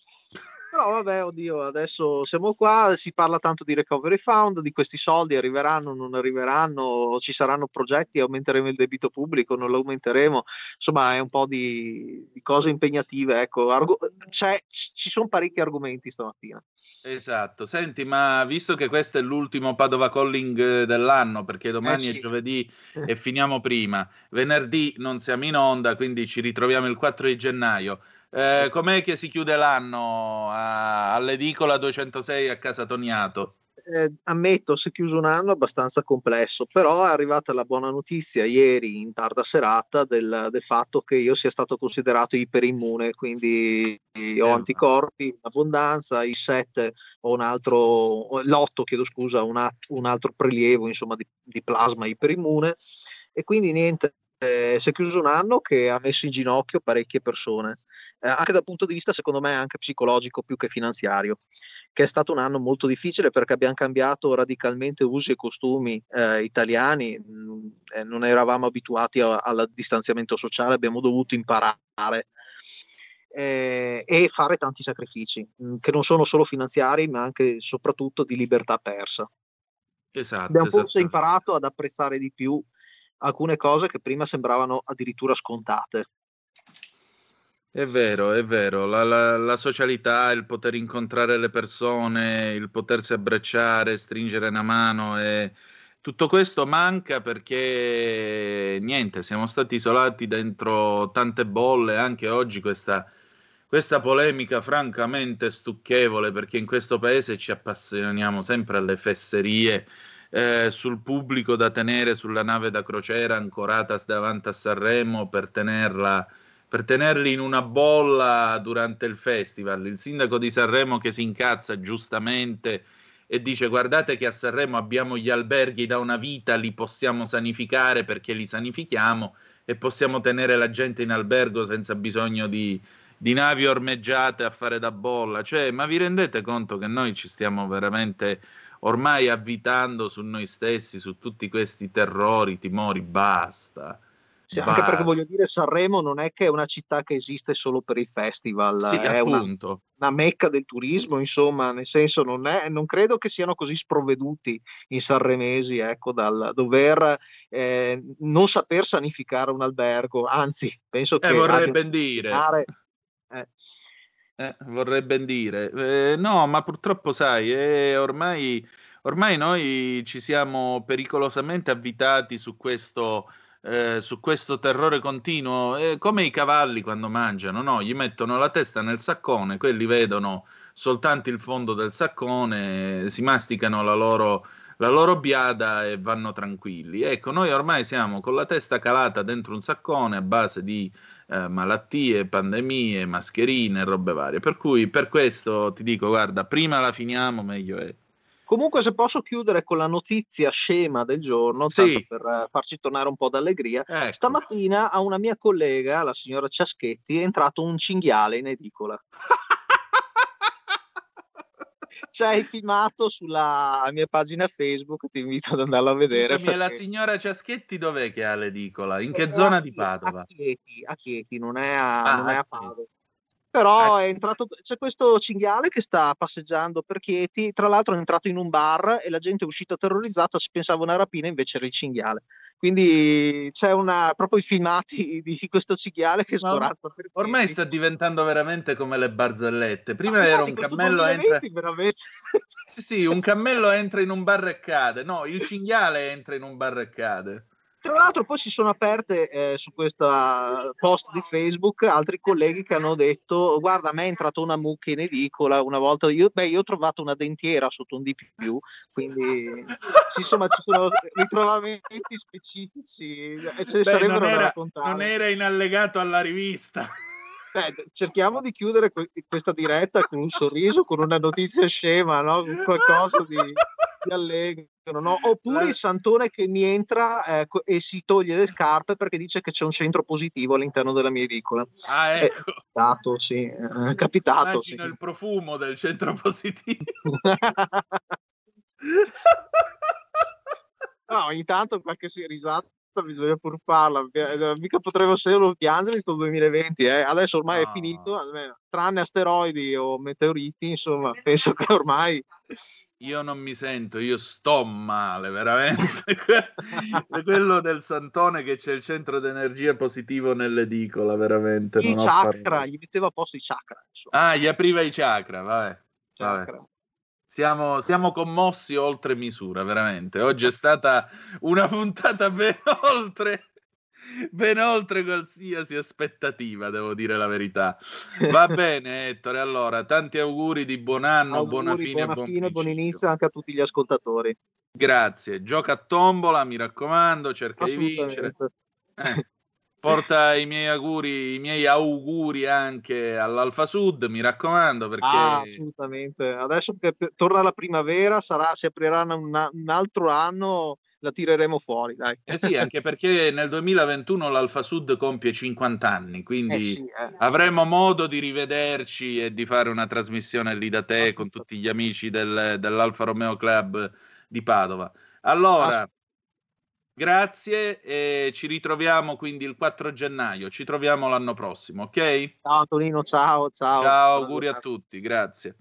Però vabbè, oddio, adesso siamo qua, si parla tanto di recovery fund, di questi soldi arriveranno, non arriveranno, ci saranno progetti, aumenteremo il debito pubblico, non lo aumenteremo, insomma è un po' di, di cose impegnative, ecco, Argo- c'è, c- ci sono parecchi argomenti stamattina. Esatto, senti, ma visto che questo è l'ultimo Padova Calling dell'anno, perché domani eh sì. è giovedì e finiamo prima, venerdì non siamo in onda, quindi ci ritroviamo il quattro di gennaio. Eh, com'è che si chiude l'anno a, all'edicola duecentosei a casa Toniato? Eh, ammetto, si è chiuso un anno abbastanza complesso, però è arrivata la buona notizia ieri in tarda serata del, del fatto che io sia stato considerato iperimmune, quindi eh, ho anticorpi in abbondanza, i sette ho un altro, l'otto chiedo scusa, un, un altro prelievo insomma di, di plasma iperimmune e quindi niente, eh, si è chiuso un anno che ha messo in ginocchio parecchie persone. Eh, anche dal punto di vista secondo me anche psicologico più che finanziario, che è stato un anno molto difficile perché abbiamo cambiato radicalmente usi e costumi eh, italiani, mh, eh, non eravamo abituati a, al distanziamento sociale, abbiamo dovuto imparare eh, e fare tanti sacrifici mh, che non sono solo finanziari ma anche soprattutto di libertà persa. Esatto, abbiamo esatto. forse imparato ad apprezzare di più alcune cose che prima sembravano addirittura scontate. È vero, è vero, la, la, la socialità, il poter incontrare le persone, il potersi abbracciare, stringere una mano, e tutto questo manca perché niente, siamo stati isolati dentro tante bolle, anche oggi questa, questa polemica francamente stucchevole perché in questo paese ci appassioniamo sempre alle fesserie eh, sul pubblico da tenere sulla nave da crociera ancorata davanti a Sanremo per tenerla... per tenerli in una bolla durante il festival, il sindaco di Sanremo che si incazza giustamente e dice guardate che a Sanremo abbiamo gli alberghi da una vita, li possiamo sanificare perché li sanifichiamo e possiamo tenere la gente in albergo senza bisogno di, di navi ormeggiate a fare da bolla, cioè ma vi rendete conto che noi ci stiamo veramente ormai avvitando su noi stessi, su tutti questi terrori, timori, basta. Sì, ma... anche perché voglio dire, Sanremo non è che è una città che esiste solo per i festival, sì, è una, una mecca del turismo, insomma, nel senso non è, non credo che siano così sprovveduti i sanremesi, ecco, dal dover eh, non saper sanificare un albergo, anzi penso che eh, vorrei ben dire eh. Eh, vorrei ben dire eh, no, ma purtroppo sai eh, ormai ormai noi ci siamo pericolosamente avvitati su questo Eh, su questo terrore continuo, eh, come i cavalli quando mangiano, no? Gli mettono la testa nel saccone, quelli vedono soltanto il fondo del saccone, eh, si masticano la loro, la loro biada e vanno tranquilli. Ecco, noi ormai siamo con la testa calata dentro un saccone a base di eh, malattie, pandemie, mascherine, robe varie, per cui per questo ti dico, guarda, prima la finiamo meglio è. Comunque, se posso chiudere con la notizia scema del giorno, sì, tanto per uh, farci tornare un po' d'allegria, ecco. Stamattina a una mia collega, la signora Ciaschetti, è entrato un cinghiale in edicola. C'è il filmato sulla mia pagina Facebook, ti invito ad andarlo a vedere. Perché... la signora Ciaschetti dov'è che ha l'edicola? In che eh, zona di Padova? A Chieti, a Chieti, non è a, ah, non è a Padova. Però è entrato, c'è questo cinghiale che sta passeggiando per Chieti, tra l'altro è entrato in un bar e la gente è uscita terrorizzata, si pensava una rapina, invece era il cinghiale. Quindi c'è una, proprio i filmati di questo cinghiale che è scorato per Chieti. Ormai sta diventando veramente come le barzellette. Prima ah, era un cammello entra veramente. Sì, sì, un cammello entra in un bar e cade. No, il cinghiale entra in un bar e cade. Tra l'altro poi si sono aperte eh, su questa post di Facebook altri colleghi che hanno detto guarda, a me è entrata una mucca in edicola una volta, io, beh, io ho trovato una dentiera sotto un di più, quindi sì, insomma ci sono ritrovamenti specifici e ce ne sarebbero da raccontare. Non era in allegato alla rivista. Beh, cerchiamo di chiudere que- questa diretta con un sorriso, con una notizia scema, no? Con qualcosa di... Allegro, no? Oppure il santone che mi entra eh, e si toglie le scarpe perché dice che c'è un centro positivo all'interno della mia edicola. Ah, ecco. È capitato, sì. È capitato. Immagino sì. Il profumo del centro positivo. No, ogni tanto qualche risata bisogna pur farla, mica potremmo solo piangere sto duemilaventi, eh. Adesso ormai ah. è finito, almeno, tranne asteroidi o meteoriti, insomma, penso che ormai... Io non mi sento, io sto male veramente. Quello del santone che c'è il centro d'energia positivo nell'edicola, veramente. I non chakra, gli metteva a posto i chakra. Insomma. Ah, gli apriva i chakra, vabbè. Chakra. Vabbè. Siamo, siamo commossi oltre misura, veramente. Oggi è stata una puntata ben oltre... ben oltre qualsiasi aspettativa, devo dire la verità. Va bene Ettore, allora tanti auguri di buon anno, auguri, buona fine, buona buon, fine buon inizio anche a tutti gli ascoltatori. Grazie, gioca a tombola, mi raccomando, cerca di vincere eh, porta i miei auguri i miei auguri anche all'Alfa Sud, mi raccomando, perché ah, assolutamente, adesso che torna la primavera sarà, si aprirà una, un altro anno, la tireremo fuori, dai. Eh sì, anche perché nel duemilaventuno l'Alfa Sud compie cinquanta anni, quindi eh sì, eh. avremo modo di rivederci e di fare una trasmissione lì da te con tutti gli amici del, dell'Alfa Romeo Club di Padova. Allora, grazie e ci ritroviamo quindi il quattro gennaio, ci troviamo l'anno prossimo, ok? Ciao Antonino, ciao, ciao. Ciao, auguri a tutti, grazie.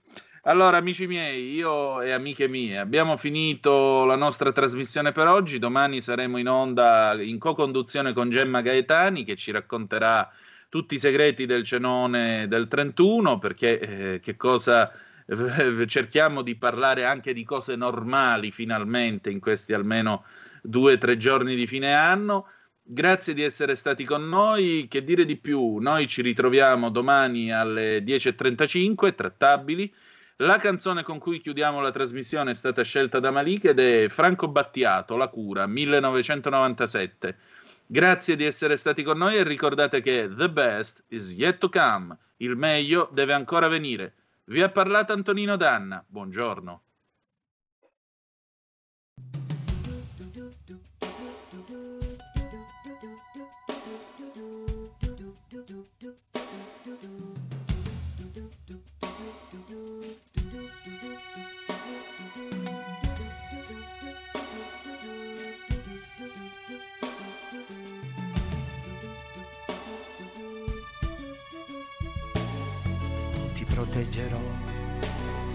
Allora amici miei, io e amiche mie, abbiamo finito la nostra trasmissione per oggi, domani saremo in onda in co-conduzione con Gemma Gaetani che ci racconterà tutti i segreti del cenone del trentuno, perché eh, che cosa, eh, cerchiamo di parlare anche di cose normali finalmente in questi almeno due o tre giorni di fine anno. Grazie di essere stati con noi, che dire di più, noi ci ritroviamo domani alle dieci e trentacinque, trattabili. La canzone con cui chiudiamo la trasmissione è stata scelta da Malika ed è Franco Battiato, La Cura, millenovecentonovantasette. Grazie di essere stati con noi e ricordate che The Best is yet to come, il meglio deve ancora venire. Vi ha parlato Antonino Danna, buongiorno. ti proteggerò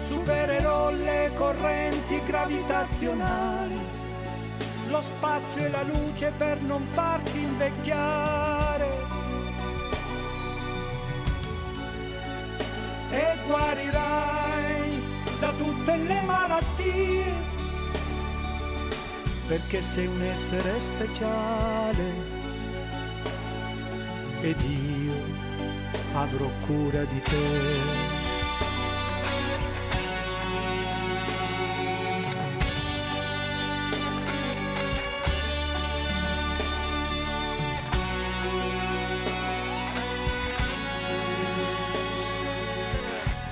Supererò le correnti gravitazionali, lo spazio e la luce per non farti invecchiare. E guarirai da tutte le malattie, perché sei un essere speciale ed io avrò cura di te.